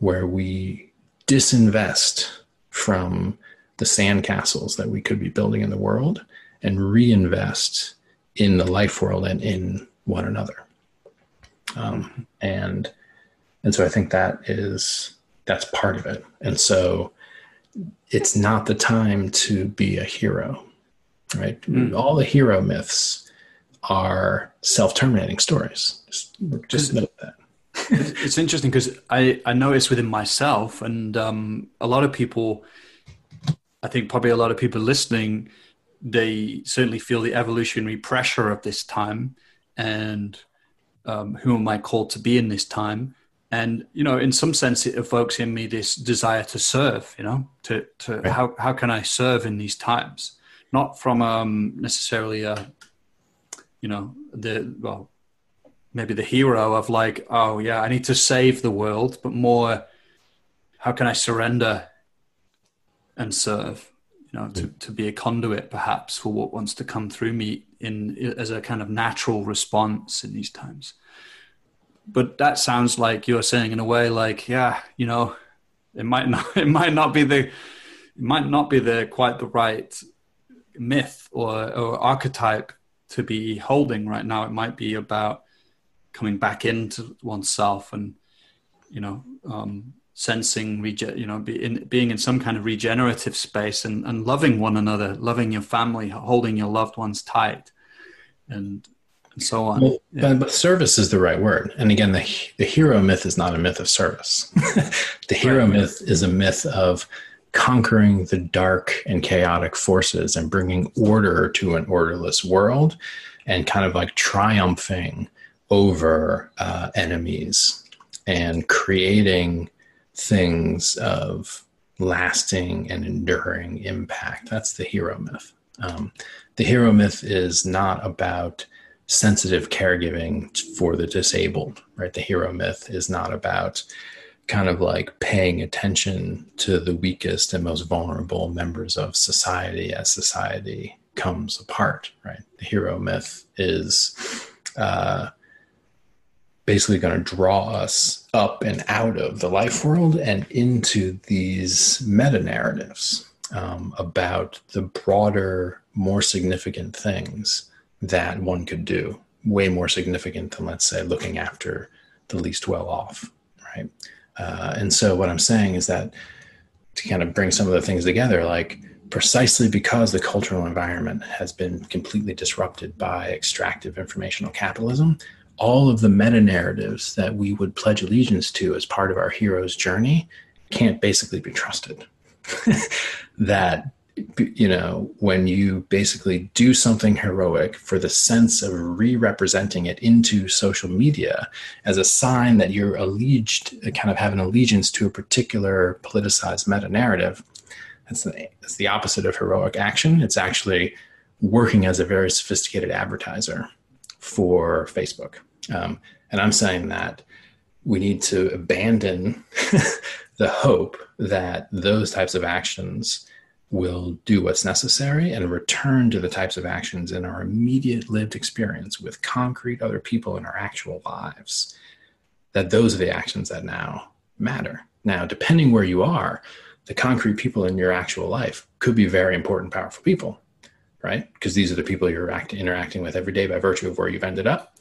where we disinvest from the sandcastles that we could be building in the world and reinvest in the life world and in one another. And so I think that's part of it. And so it's not the time to be a hero, right? Mm. All the hero myths are self-terminating stories. Just note that. It's interesting because I noticed within myself, and a lot of people, I think probably a lot of people listening, they certainly feel the evolutionary pressure of this time and who am I called to be in this time? And, in some sense, it evokes in me this desire to serve, to right. How can I serve in these times? Not from necessarily, maybe the hero of like, oh yeah, I need to save the world, but more, how can I surrender and serve? you know, to be a conduit perhaps for what wants to come through me in as a kind of natural response in these times. But that sounds like you're saying in a way like, yeah, you know, it might not be quite the right myth or archetype to be holding right now. It might be about coming back into oneself and, you know, sensing, you know, being in some kind of regenerative space and loving one another, loving your family, holding your loved ones tight, and so on. Well, yeah. But service is the right word. And again, the hero myth is not a myth of service. The hero myth is a myth of conquering the dark and chaotic forces and bringing order to an orderless world and kind of like triumphing over enemies and creating things of lasting and enduring impact. That's the hero myth. The hero myth is not about sensitive caregiving for the disabled, right? The hero myth is not about kind of like paying attention to the weakest and most vulnerable members of society as society comes apart, right? The hero myth is basically going to draw us up and out of the life world and into these meta-narratives about the broader, more significant things that one could do, way more significant than, let's say, looking after the least well-off, right? And so what I'm saying is that to kind of bring some of the things together, like precisely because the cultural environment has been completely disrupted by extractive informational capitalism, all of the meta-narratives that we would pledge allegiance to as part of our hero's journey can't basically be trusted. That, you know, when you basically do something heroic for the sense of re-representing it into social media as a sign that you're kind of have an allegiance to a particular politicized meta-narrative, that's the opposite of heroic action. It's actually working as a very sophisticated advertiser for Facebook. And I'm saying that we need to abandon the hope that those types of actions will do what's necessary and return to the types of actions in our immediate lived experience with concrete other people in our actual lives, that those are the actions that now matter. Now, depending where you are, the concrete people in your actual life could be very important, powerful people, right? Because these are the people you're interacting with every day by virtue of where you've ended up.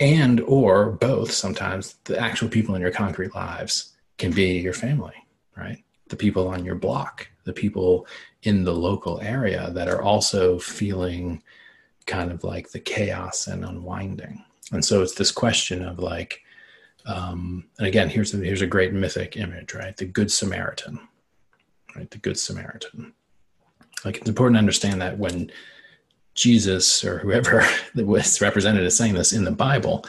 And or both, sometimes the actual people in your concrete lives can be your family, right? The people on your block, the people in the local area that are also feeling kind of like the chaos and unwinding. And so it's this question of like, and again, here's a great mythic image, right? The Good Samaritan, right? The Good Samaritan. Like, it's important to understand that when Jesus or whoever was represented as saying this in the Bible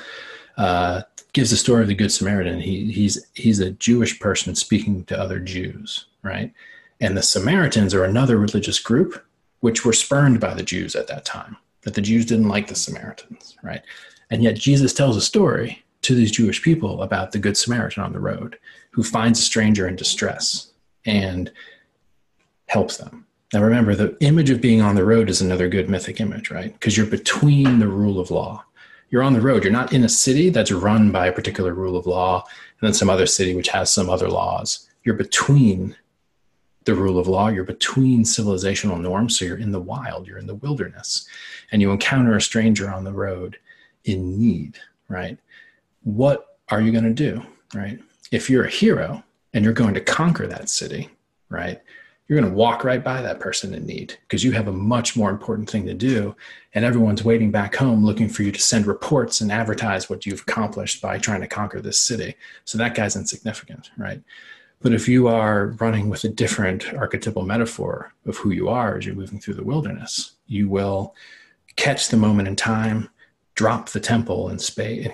gives the story of the Good Samaritan, he's a Jewish person speaking to other Jews, right? And the Samaritans are another religious group which were spurned by the Jews at that time, that the Jews didn't like the Samaritans, right? And yet Jesus tells a story to these Jewish people about the Good Samaritan on the road who finds a stranger in distress and helps them. Now, remember, the image of being on the road is another good mythic image, right? Because you're between the rule of law. You're on the road. You're not in a city that's run by a particular rule of law and then some other city which has some other laws. You're between the rule of law. You're between civilizational norms. So you're in the wild. You're in the wilderness. And you encounter a stranger on the road in need, right? What are you going to do, right? If you're a hero and you're going to conquer that city, right, you're going to walk right by that person in need because you have a much more important thing to do. And everyone's waiting back home looking for you to send reports and advertise what you've accomplished by trying to conquer this city. So that guy's insignificant, right? But if you are running with a different archetypal metaphor of who you are as you're moving through the wilderness, you will catch the moment in time, drop the temple in space,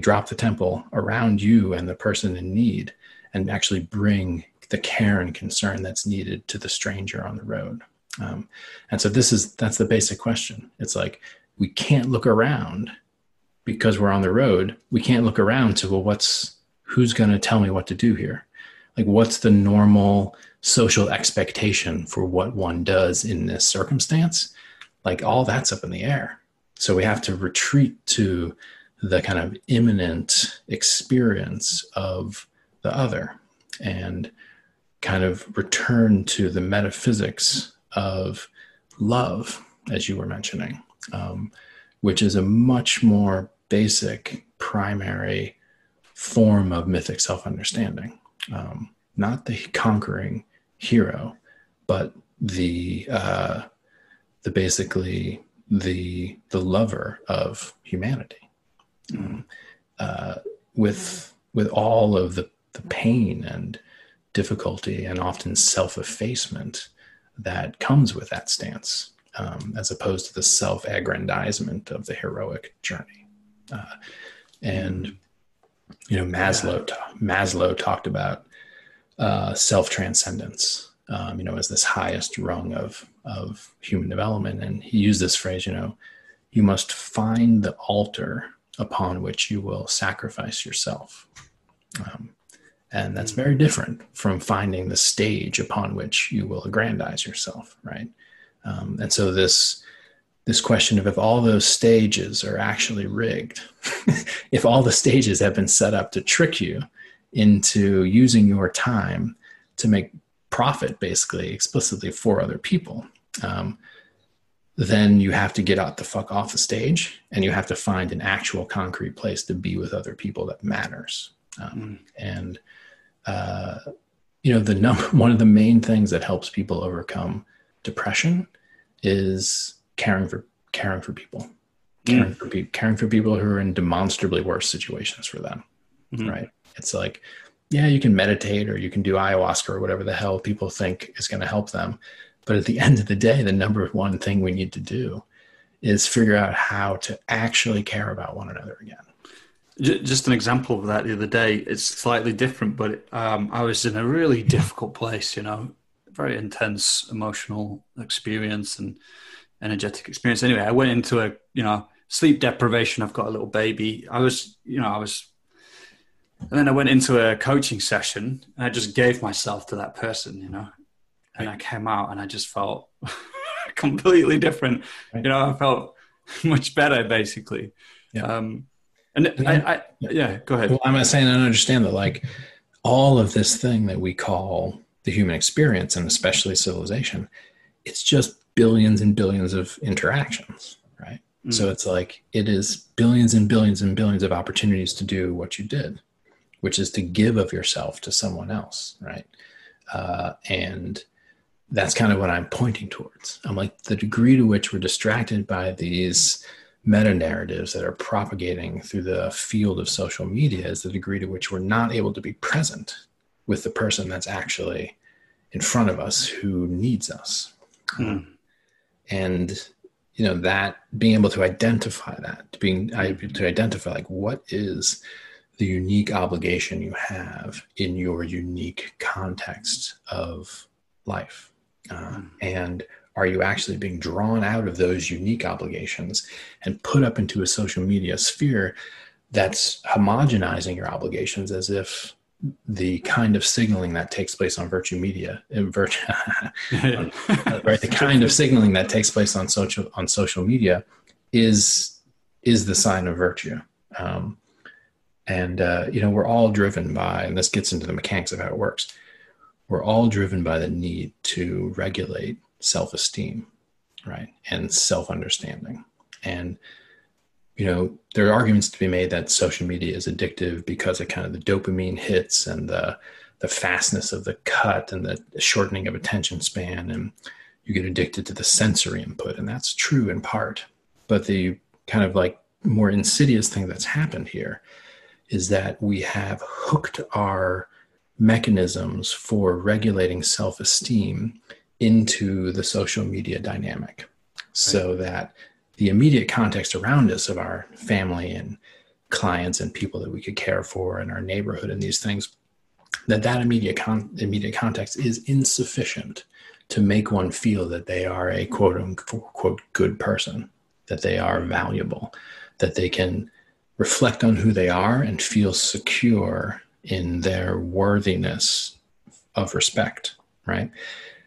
drop the temple around you and the person in need, and actually bring the care and concern that's needed to the stranger on the road. And so that's the basic question. It's like, we can't look around because we're on the road. We can't look around to, well, who's going to tell me what to do here? Like, what's the normal social expectation for what one does in this circumstance, like all that's up in the air. So we have to retreat to the kind of imminent experience of the other and kind of return to the metaphysics of love, as you were mentioning, which is a much more basic, primary form of mythic self-understanding. Not the conquering hero, but the basically the lover of humanity, with all of the pain and difficulty and often self-effacement that comes with that stance, as opposed to the self-aggrandizement of the heroic journey. And you know, Maslow talked about self-transcendence, you know, as this highest rung of human development. And he used this phrase, you know, you must find the altar upon which you will sacrifice yourself. And that's very different from finding the stage upon which you will aggrandize yourself, right? And so this question of if all those stages are actually rigged, if all the stages have been set up to trick you into using your time to make profit, basically, explicitly for other people, then you have to get out the fuck off the stage, and you have to find an actual concrete place to be with other people that matters. And, you know, one of the main things that helps people overcome depression is caring for people who are in demonstrably worse situations for them. Mm-hmm. Right. It's like, yeah, you can meditate or you can do ayahuasca or whatever the hell people think is going to help them. But at the end of the day, the number one thing we need to do is figure out how to actually care about one another again. Just an example of that the other day, it's slightly different, but I was in a really difficult place, you know, very intense emotional experience and energetic experience. Anyway, I went into a, you know, sleep deprivation. I've got a little baby. And then I went into a coaching session and I just gave myself to that person, you know, and I came out and I just felt completely different. Right. You know, I felt much better basically. Yeah. Go ahead. Well, I'm not saying I don't understand that, like, all of this thing that we call the human experience and especially civilization, it's just billions and billions of interactions, right? Mm. So it's like, it is billions and billions and billions of opportunities to do what you did, which is to give of yourself to someone else, right? And that's kind of what I'm pointing towards. I'm like, the degree to which we're distracted by these meta-narratives that are propagating through the field of social media is the degree to which we're not able to be present with the person that's actually in front of us who needs us. Mm. And, you know, that being able to identify that, being able to identify, like, what is the unique obligation you have in your unique context of life? And are you actually being drawn out of those unique obligations and put up into a social media sphere that's homogenizing your obligations as if the kind of signaling that takes place on virtue media, right? The kind of signaling that takes place on social media is the sign of virtue. You know, we're all driven by, and this gets into the mechanics of how it works, we're all driven by the need to regulate self-esteem, right? And self-understanding. And, you know, there are arguments to be made that social media is addictive because of kind of the dopamine hits and the fastness of the cut and the shortening of attention span. And you get addicted to the sensory input. And that's true in part. But the kind of like more insidious thing that's happened here is that we have hooked our mechanisms for regulating self-esteem into the social media dynamic, right? So that the immediate context around us of our family and clients and people that we could care for and our neighborhood and these things, that immediate context is insufficient to make one feel that they are a quote-unquote good person, that they are valuable, that they can reflect on who they are and feel secure in their worthiness of respect. right?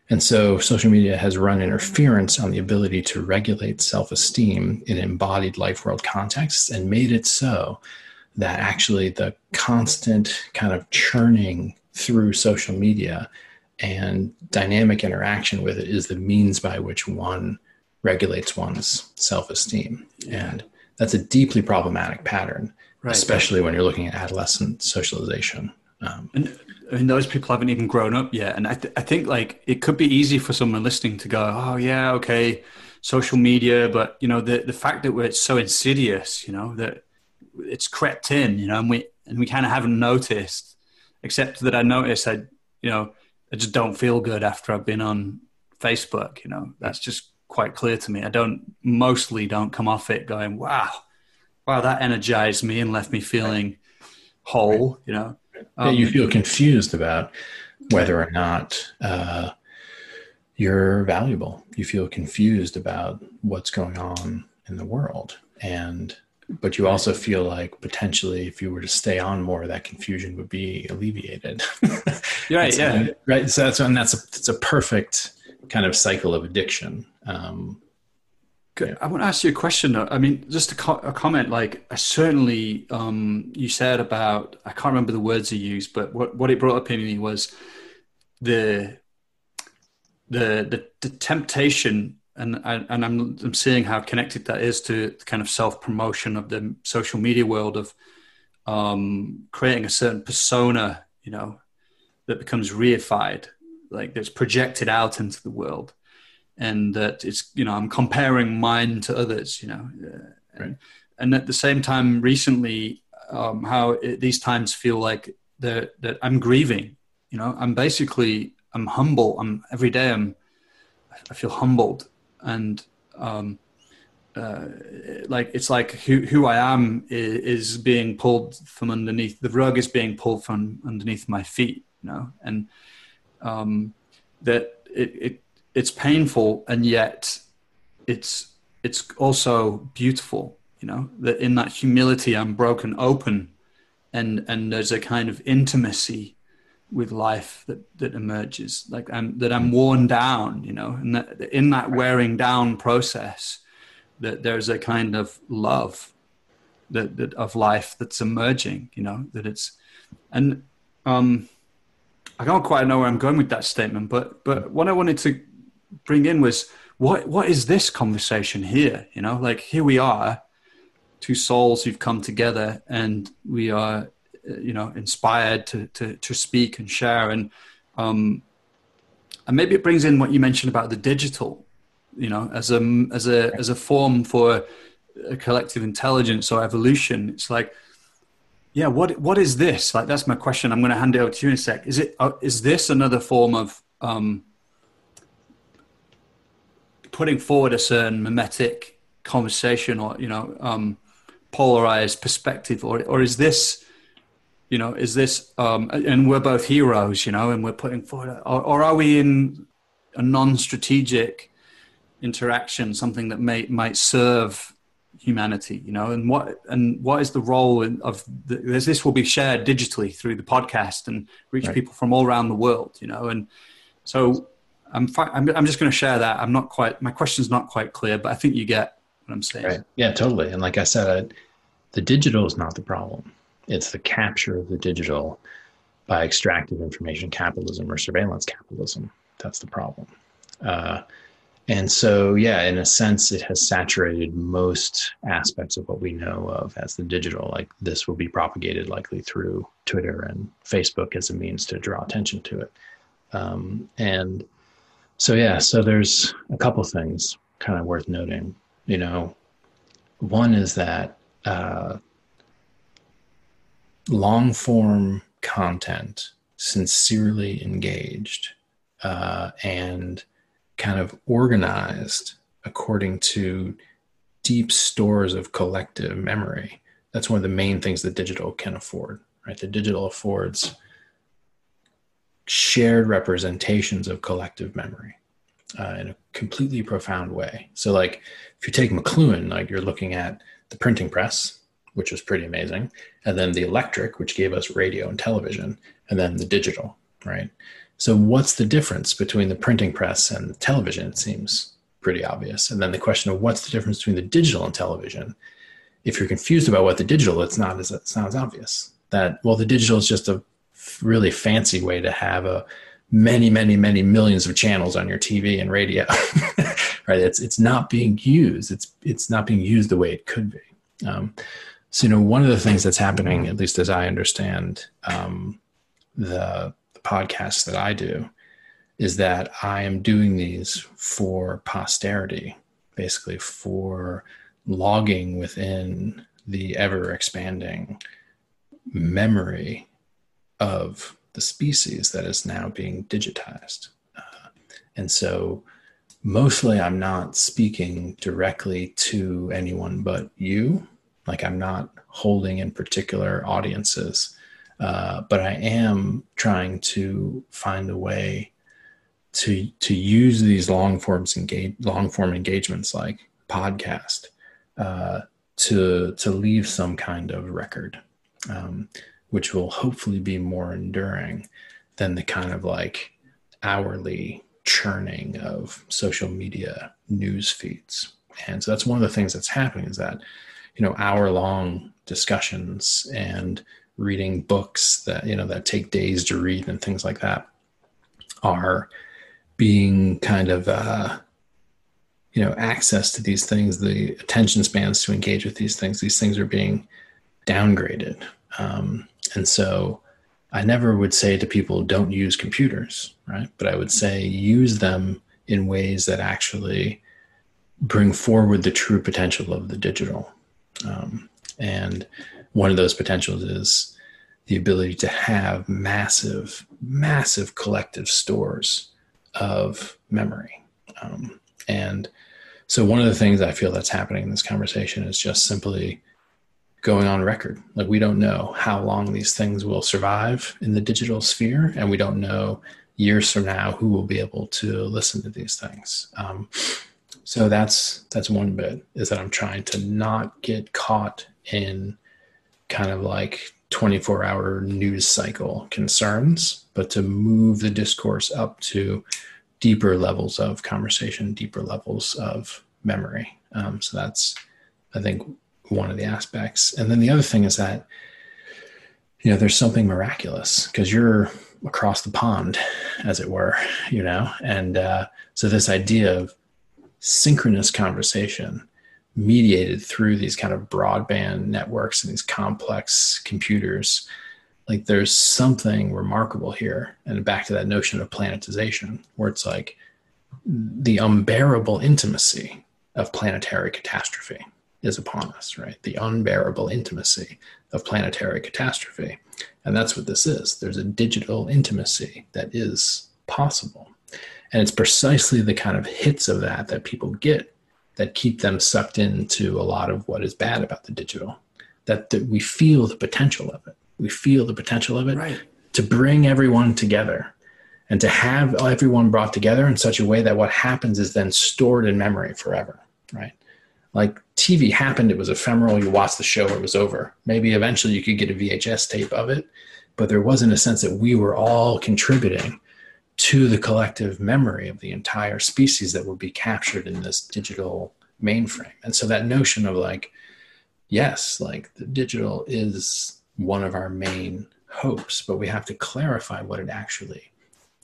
And so social media has run interference on the ability to regulate self-esteem in embodied life world contexts and made it so that actually the constant kind of churning through social media and dynamic interaction with it is the means by which one regulates one's self-esteem. And that's a deeply problematic pattern, right, especially when you're looking at adolescent socialization. And those people haven't even grown up yet. And I think like it could be easy for someone listening to go, oh yeah, okay, social media. But you know, the fact that it's so insidious, you know, that it's crept in, you know, and we kind of haven't noticed, except that I noticed I just don't feel good after I've been on Facebook, you know, that's just quite clear to me. I mostly don't come off it going, wow, that energized me and left me feeling whole, you know. You feel confused about whether or not you're valuable. You feel confused about what's going on in the world. But you also feel like potentially if you were to stay on more, that confusion would be alleviated. Right, yeah. Right. So that's a perfect kind of cycle of addiction. Good. Yeah. I want to ask you a question, though. I mean, just a comment, like I certainly, you said about, I can't remember the words you used, but what it brought up in me was the temptation, and I'm seeing how connected that is to the kind of self-promotion of the social media world of creating a certain persona, you know, that becomes reified, like that's projected out into the world. And that it's, you know, I'm comparing mine to others, you know, and at the same time recently, how these times feel like that I'm grieving, you know, I'm humble. Every day I feel humbled and, like, it's like who I am is being pulled from underneath, the rug is being pulled from underneath my feet, you know, and, that it's painful, and yet it's also beautiful, you know, that in that humility I'm broken open and there's a kind of intimacy with life that emerges, like I'm worn down, you know, and that in that wearing down process that there's a kind of love that of life that's emerging, you know, that it's, and I don't quite know where I'm going with that statement, but what I wanted to bring in was what is this conversation here, you know, like here we are, two souls who've come together and we are, you know, inspired to speak and share, and maybe it brings in what you mentioned about the digital, you know, as a form for a collective intelligence or evolution. It's like, yeah, what is this? Like, that's my question. I'm going to hand it over to you in a sec. Is this another form of putting forward a certain mimetic conversation, or, you know, polarized perspective, or is this, you know, and we're both heroes, you know, and we're putting forward, or are we in a non-strategic interaction, something that might serve humanity, you know, and what is the role of this will be shared digitally through the podcast and reach people from all around the world, you know, and so I'm just going to share that. My question's not quite clear, but I think you get what I'm saying. Right. Yeah, totally. And like I said, the digital is not the problem. It's the capture of the digital by extractive information capitalism or surveillance capitalism. That's the problem. And so, yeah, in a sense, it has saturated most aspects of what we know of as the digital. Like, this will be propagated likely through Twitter and Facebook as a means to draw attention to it. And so, yeah, so there's a couple things kind of worth noting. You know, one is that long-form content, sincerely engaged, and kind of organized according to deep stores of collective memory. That's one of the main things that digital can afford, right? The digital affords shared representations of collective memory in a completely profound way. So like if you take McLuhan, like you're looking at the printing press, which was pretty amazing. And then the electric, which gave us radio and television, and then the digital, right? So what's the difference between the printing press and the television? It seems pretty obvious. And then the question of what's the difference between the digital and television? If you're confused about what the digital, it sounds obvious that, well, the digital is just a really fancy way to have a many, many, many millions of channels on your TV and radio, right? It's not being used. It's not being used the way it could be. So, you know, one of the things that's happening, at least as I understand the podcasts that I do, is that I am doing these for posterity, basically for logging within the ever-expanding memory of the species that is now being digitized. And so mostly I'm not speaking directly to anyone but you. Like, I'm not holding in particular audiences, but I am trying to find a way to use these long form engagements like podcast to leave some kind of record, which will hopefully be more enduring than the kind of like hourly churning of social media news feeds. And so that's one of the things that's happening, is that, you know, hour-long discussions and reading books that, you know, that take days to read and things like that are being kind of, you know, access to these things, the attention spans to engage with these things are being downgraded. And so I never would say to people, don't use computers, right? But I would say use them in ways that actually bring forward the true potential of the digital. And one of those potentials is the ability to have massive, massive collective stores of memory. And so one of the things I feel that's happening in this conversation is just simply going on record. Like, we don't know how long these things will survive in the digital sphere, and we don't know years from now who will be able to listen to these things. So that's one bit, is that I'm trying to not get caught in kind of like 24-hour news cycle concerns, but to move the discourse up to deeper levels of conversation, deeper levels of memory. So that's, I think, one of the aspects. And then the other thing is that, you know, there's something miraculous because you're across the pond, as it were, you know? And so this idea of synchronous conversation mediated through these kind of broadband networks and these complex computers, like, there's something remarkable here. And back to that notion of planetization, where it's like the unbearable intimacy of planetary catastrophe is upon us, right? The unbearable intimacy of planetary catastrophe. And that's what this is. There's a digital intimacy that is possible. And it's precisely the kind of hits of that people get that keep them sucked into a lot of what is bad about the digital, that we feel the potential of it. We feel the potential of it, right, to bring everyone together and to have everyone brought together in such a way that what happens is then stored in memory forever, right? Like, TV happened, it was ephemeral, you watched the show, it was over. Maybe eventually you could get a VHS tape of it, but there wasn't a sense that we were all contributing to the collective memory of the entire species that would be captured in this digital mainframe. And so that notion of, like, yes, like, the digital is one of our main hopes, but we have to clarify what it actually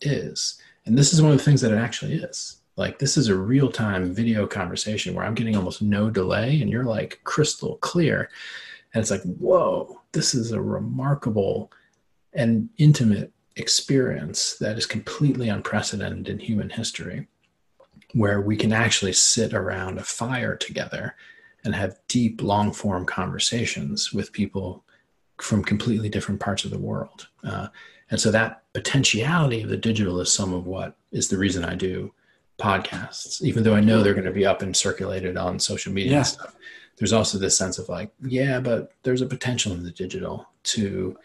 is. And this is one of the things that it actually is. Like, this is a real-time video conversation where I'm getting almost no delay and you're like crystal clear. And it's like, whoa, this is a remarkable and intimate experience that is completely unprecedented in human history, where we can actually sit around a fire together and have deep, long-form conversations with people from completely different parts of the world. And so that potentiality of the digital is some of what is the reason I do podcasts, even though I know they're going to be up and circulated on social media and stuff. There's also this sense of like, yeah, but there's a potential in the digital to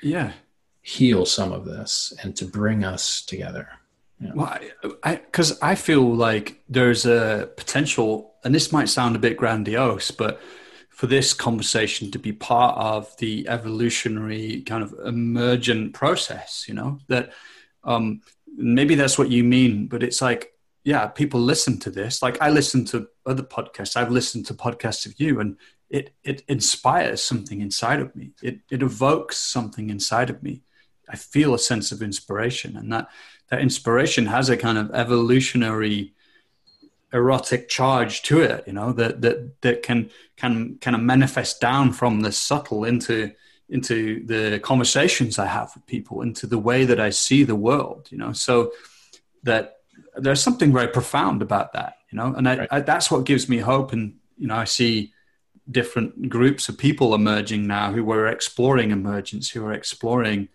heal some of this and to bring us together. Yeah. Well, because I feel like there's a potential, and this might sound a bit grandiose, but for this conversation to be part of the evolutionary kind of emergent process, you know, that maybe that's what you mean, but it's like, yeah, people listen to this. Like I listen to other podcasts. I've listened to podcasts of you, and it inspires something inside of me. It evokes something inside of me. I feel a sense of inspiration, and that inspiration has a kind of evolutionary erotic charge to it, you know, that can kind of manifest down from the subtle into the conversations I have with people, into the way that I see the world, you know, so that there's something very profound about that, you know, and I, that's what gives me hope. And, you know, I see different groups of people emerging now who are exploring emergence, who are exploring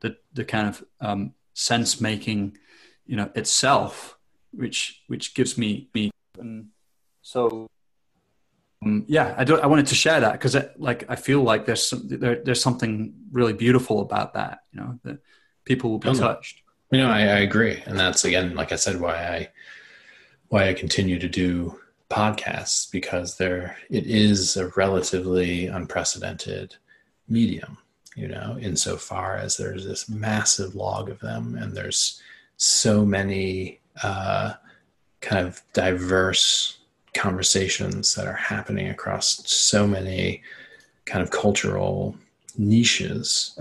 the kind of sense making, you know, itself, which gives me. And so, yeah, I wanted to share that because I feel like there's something really beautiful about that, you know, that people will be touched. You know, I agree. And that's, again, like I said, why I continue to do podcasts, because it is a relatively unprecedented medium, you know, insofar as there's this massive log of them, and there's so many kind of diverse conversations that are happening across so many kind of cultural niches.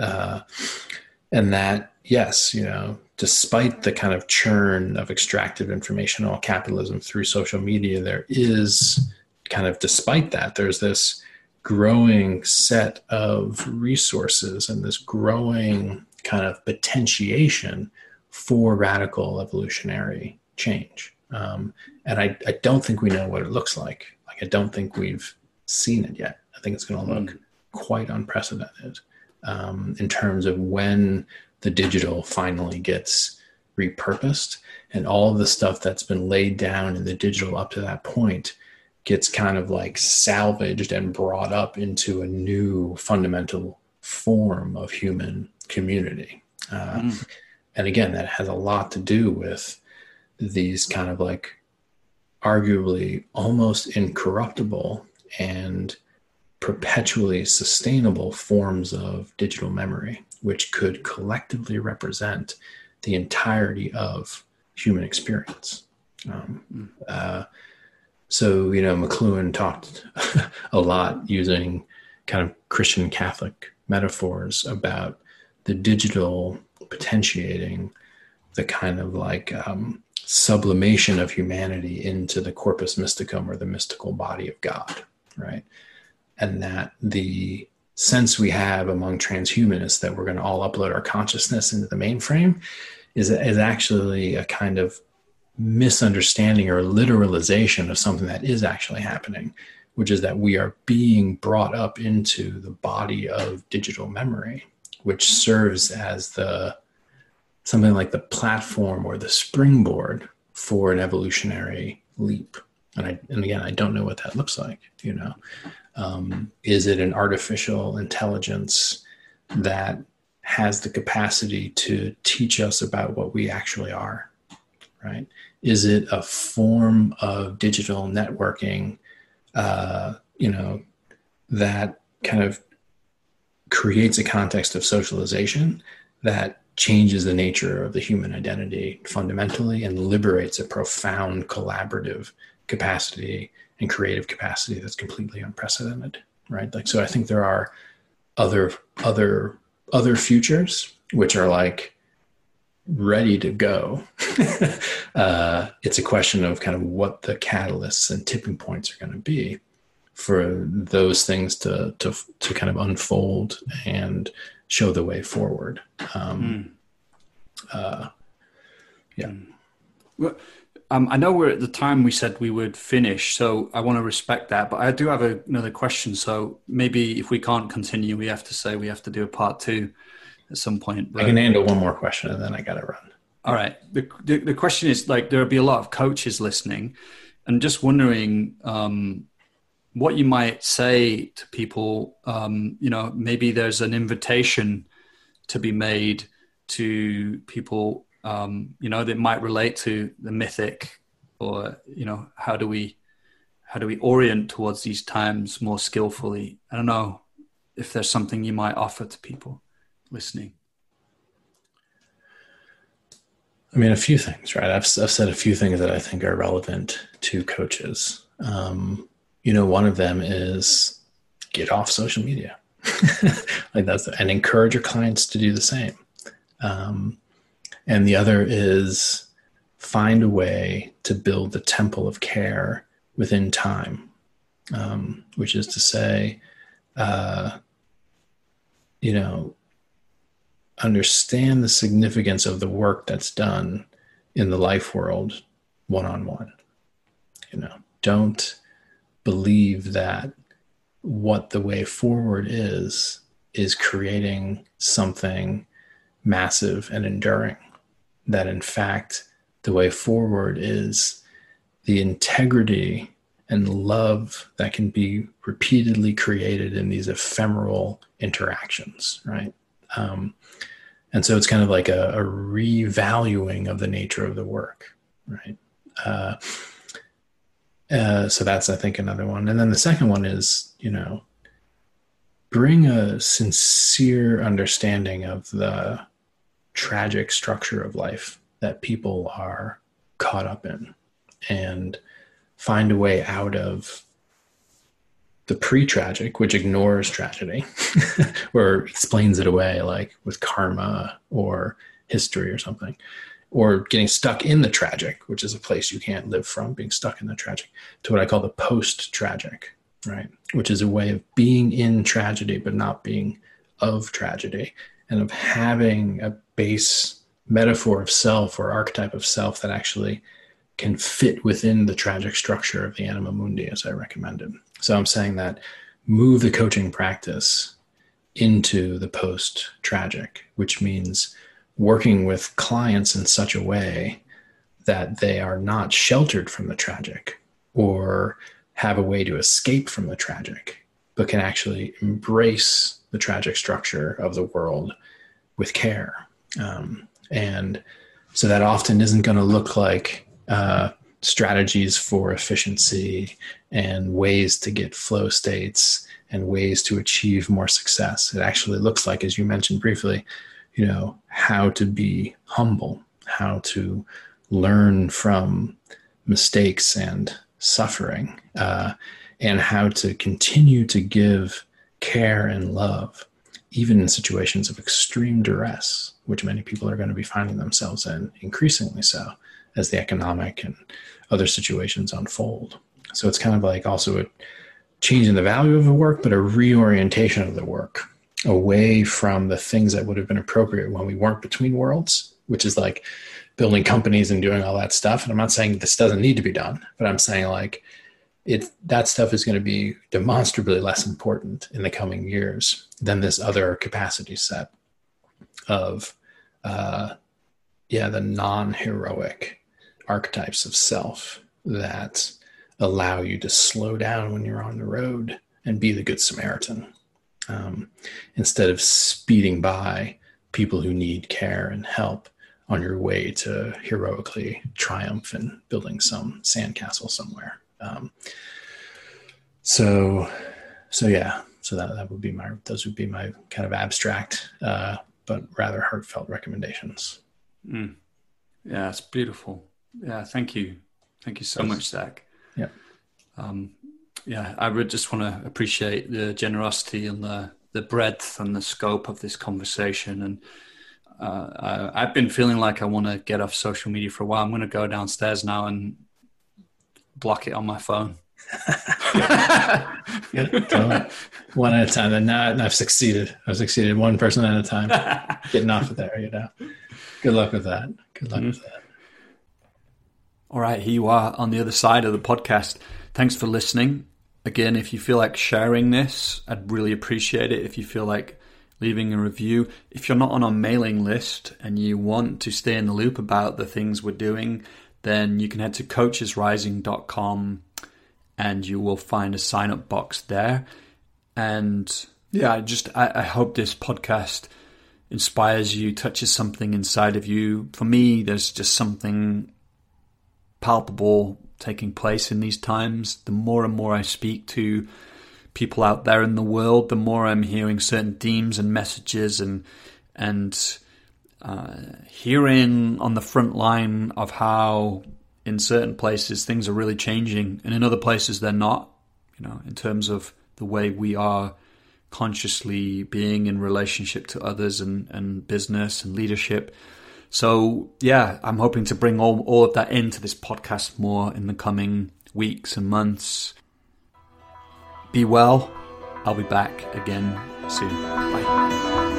And that, yes, you know, despite the kind of churn of extractive informational capitalism through social media, there is kind of, despite that, there's this growing set of resources and this growing kind of potentiation for radical evolutionary change. And I don't think we know what it looks like. Like, I don't think we've seen it yet. I think it's going to look quite unprecedented in terms of when the digital finally gets repurposed, and all of the stuff that's been laid down in the digital up to that point gets kind of like salvaged and brought up into a new fundamental form of human community. And again, that has a lot to do with these kind of like arguably almost incorruptible and perpetually sustainable forms of digital memory, which could collectively represent the entirety of human experience. So, you know, McLuhan talked a lot, using kind of Christian Catholic metaphors, about the digital potentiating the kind of like sublimation of humanity into the corpus mysticum, or the mystical body of God, right? And that the sense we have among transhumanists that we're going to all upload our consciousness into the mainframe is actually a kind of misunderstanding or literalization of something that is actually happening, which is that we are being brought up into the body of digital memory, which serves as something like the platform or the springboard for an evolutionary leap. And again, I don't know what that looks like, you know. Is it an artificial intelligence that has the capacity to teach us about what we actually are, right? Is it a form of digital networking, you know, that kind of creates a context of socialization that changes the nature of the human identity fundamentally and liberates a profound collaborative capacity and creative capacity that's completely unprecedented, right? Like, so I think there are other futures which are like ready to go. It's a question of kind of what the catalysts and tipping points are going to be for those things to kind of unfold and show the way forward. Yeah. Well, I know we're at the time we said we would finish, so I want to respect that, but I do have another question. So maybe if we can't continue, we have to do a part two at some point. But I can handle one more question and then I got to run. All right. The question is, like, there'll be a lot of coaches listening and just wondering, what you might say to people, you know, maybe there's an invitation to be made to people, you know, that might relate to the mythic, or, you know, how do we orient towards these times more skillfully? I don't know if there's something you might offer to people listening. I mean, a few things, right? I've said a few things that I think are relevant to coaches. You know, one of them is get off social media. Like that's, and encourage your clients to do the same. And the other is find a way to build the temple of care within time, which is to say, you know, understand the significance of the work that's done in the life world one-on-one. You know, don't believe that what the way forward is creating something massive and enduring. That in fact, the way forward is the integrity and love that can be repeatedly created in these ephemeral interactions, right? And so it's kind of like a revaluing of the nature of the work, right? So that's, I think, another one. And then the second one is, you know, bring a sincere understanding of the tragic structure of life that people are caught up in, and find a way out of the pre-tragic, which ignores tragedy or explains it away, like with karma or history or something, or getting stuck in the tragic, which is a place you can't live from, being stuck in the tragic, to what I call the post-tragic, right? Which is a way of being in tragedy, but not being of tragedy, and of having a base metaphor of self or archetype of self that actually can fit within the tragic structure of the anima mundi, as I recommended. So I'm saying that move the coaching practice into the post-tragic, which means working with clients in such a way that they are not sheltered from the tragic or have a way to escape from the tragic, but can actually embrace the tragic structure of the world with care. And so that often isn't going to look like strategies for efficiency and ways to get flow states and ways to achieve more success. It actually looks like, as you mentioned briefly, you know, how to be humble, how to learn from mistakes and suffering, and how to continue to give care and love, even in situations of extreme duress, which many people are going to be finding themselves in, increasingly so, as the economic and other situations unfold. So it's kind of like also a change in the value of the work, but a reorientation of the work away from the things that would have been appropriate when we weren't between worlds, which is like building companies and doing all that stuff. And I'm not saying this doesn't need to be done, but I'm saying like that stuff is going to be demonstrably less important in the coming years than this other capacity set of, the non-heroic archetypes of self that allow you to slow down when you're on the road and be the good Samaritan. Instead of speeding by people who need care and help on your way to heroically triumph and building some sandcastle somewhere. Those would be my kind of abstract, but rather heartfelt recommendations. Mm. Yeah, it's beautiful. Yeah. Thank you. Thank you so much, Zach. Yeah. I would just want to appreciate the generosity and the breadth and the scope of this conversation. And I've been feeling like I want to get off social media for a while. I'm going to go downstairs now and block it on my phone. Good. Totally. One at a time. And I've succeeded. I've succeeded one person at a time. Getting off of there, you know. Good luck with that. Good luck mm-hmm. with that. All right. Here you are on the other side of the podcast. Thanks for listening. Again, if you feel like sharing this, I'd really appreciate it. If you feel like leaving a review, if you're not on our mailing list and you want to stay in the loop about the things we're doing, then you can head to coachesrising.com and you will find a sign up box there. And yeah, I hope this podcast inspires you, touches something inside of you. For me, there's just something palpable taking place in these times. The more and more I speak to people out there in the world, the more I'm hearing certain themes and messages and hearing on the front line of how in certain places things are really changing and in other places they're not, you know, in terms of the way we are consciously being in relationship to others and business and leadership. So yeah, I'm hoping to bring all of that into this podcast more in the coming weeks and months. Be well. I'll be back again soon. Bye.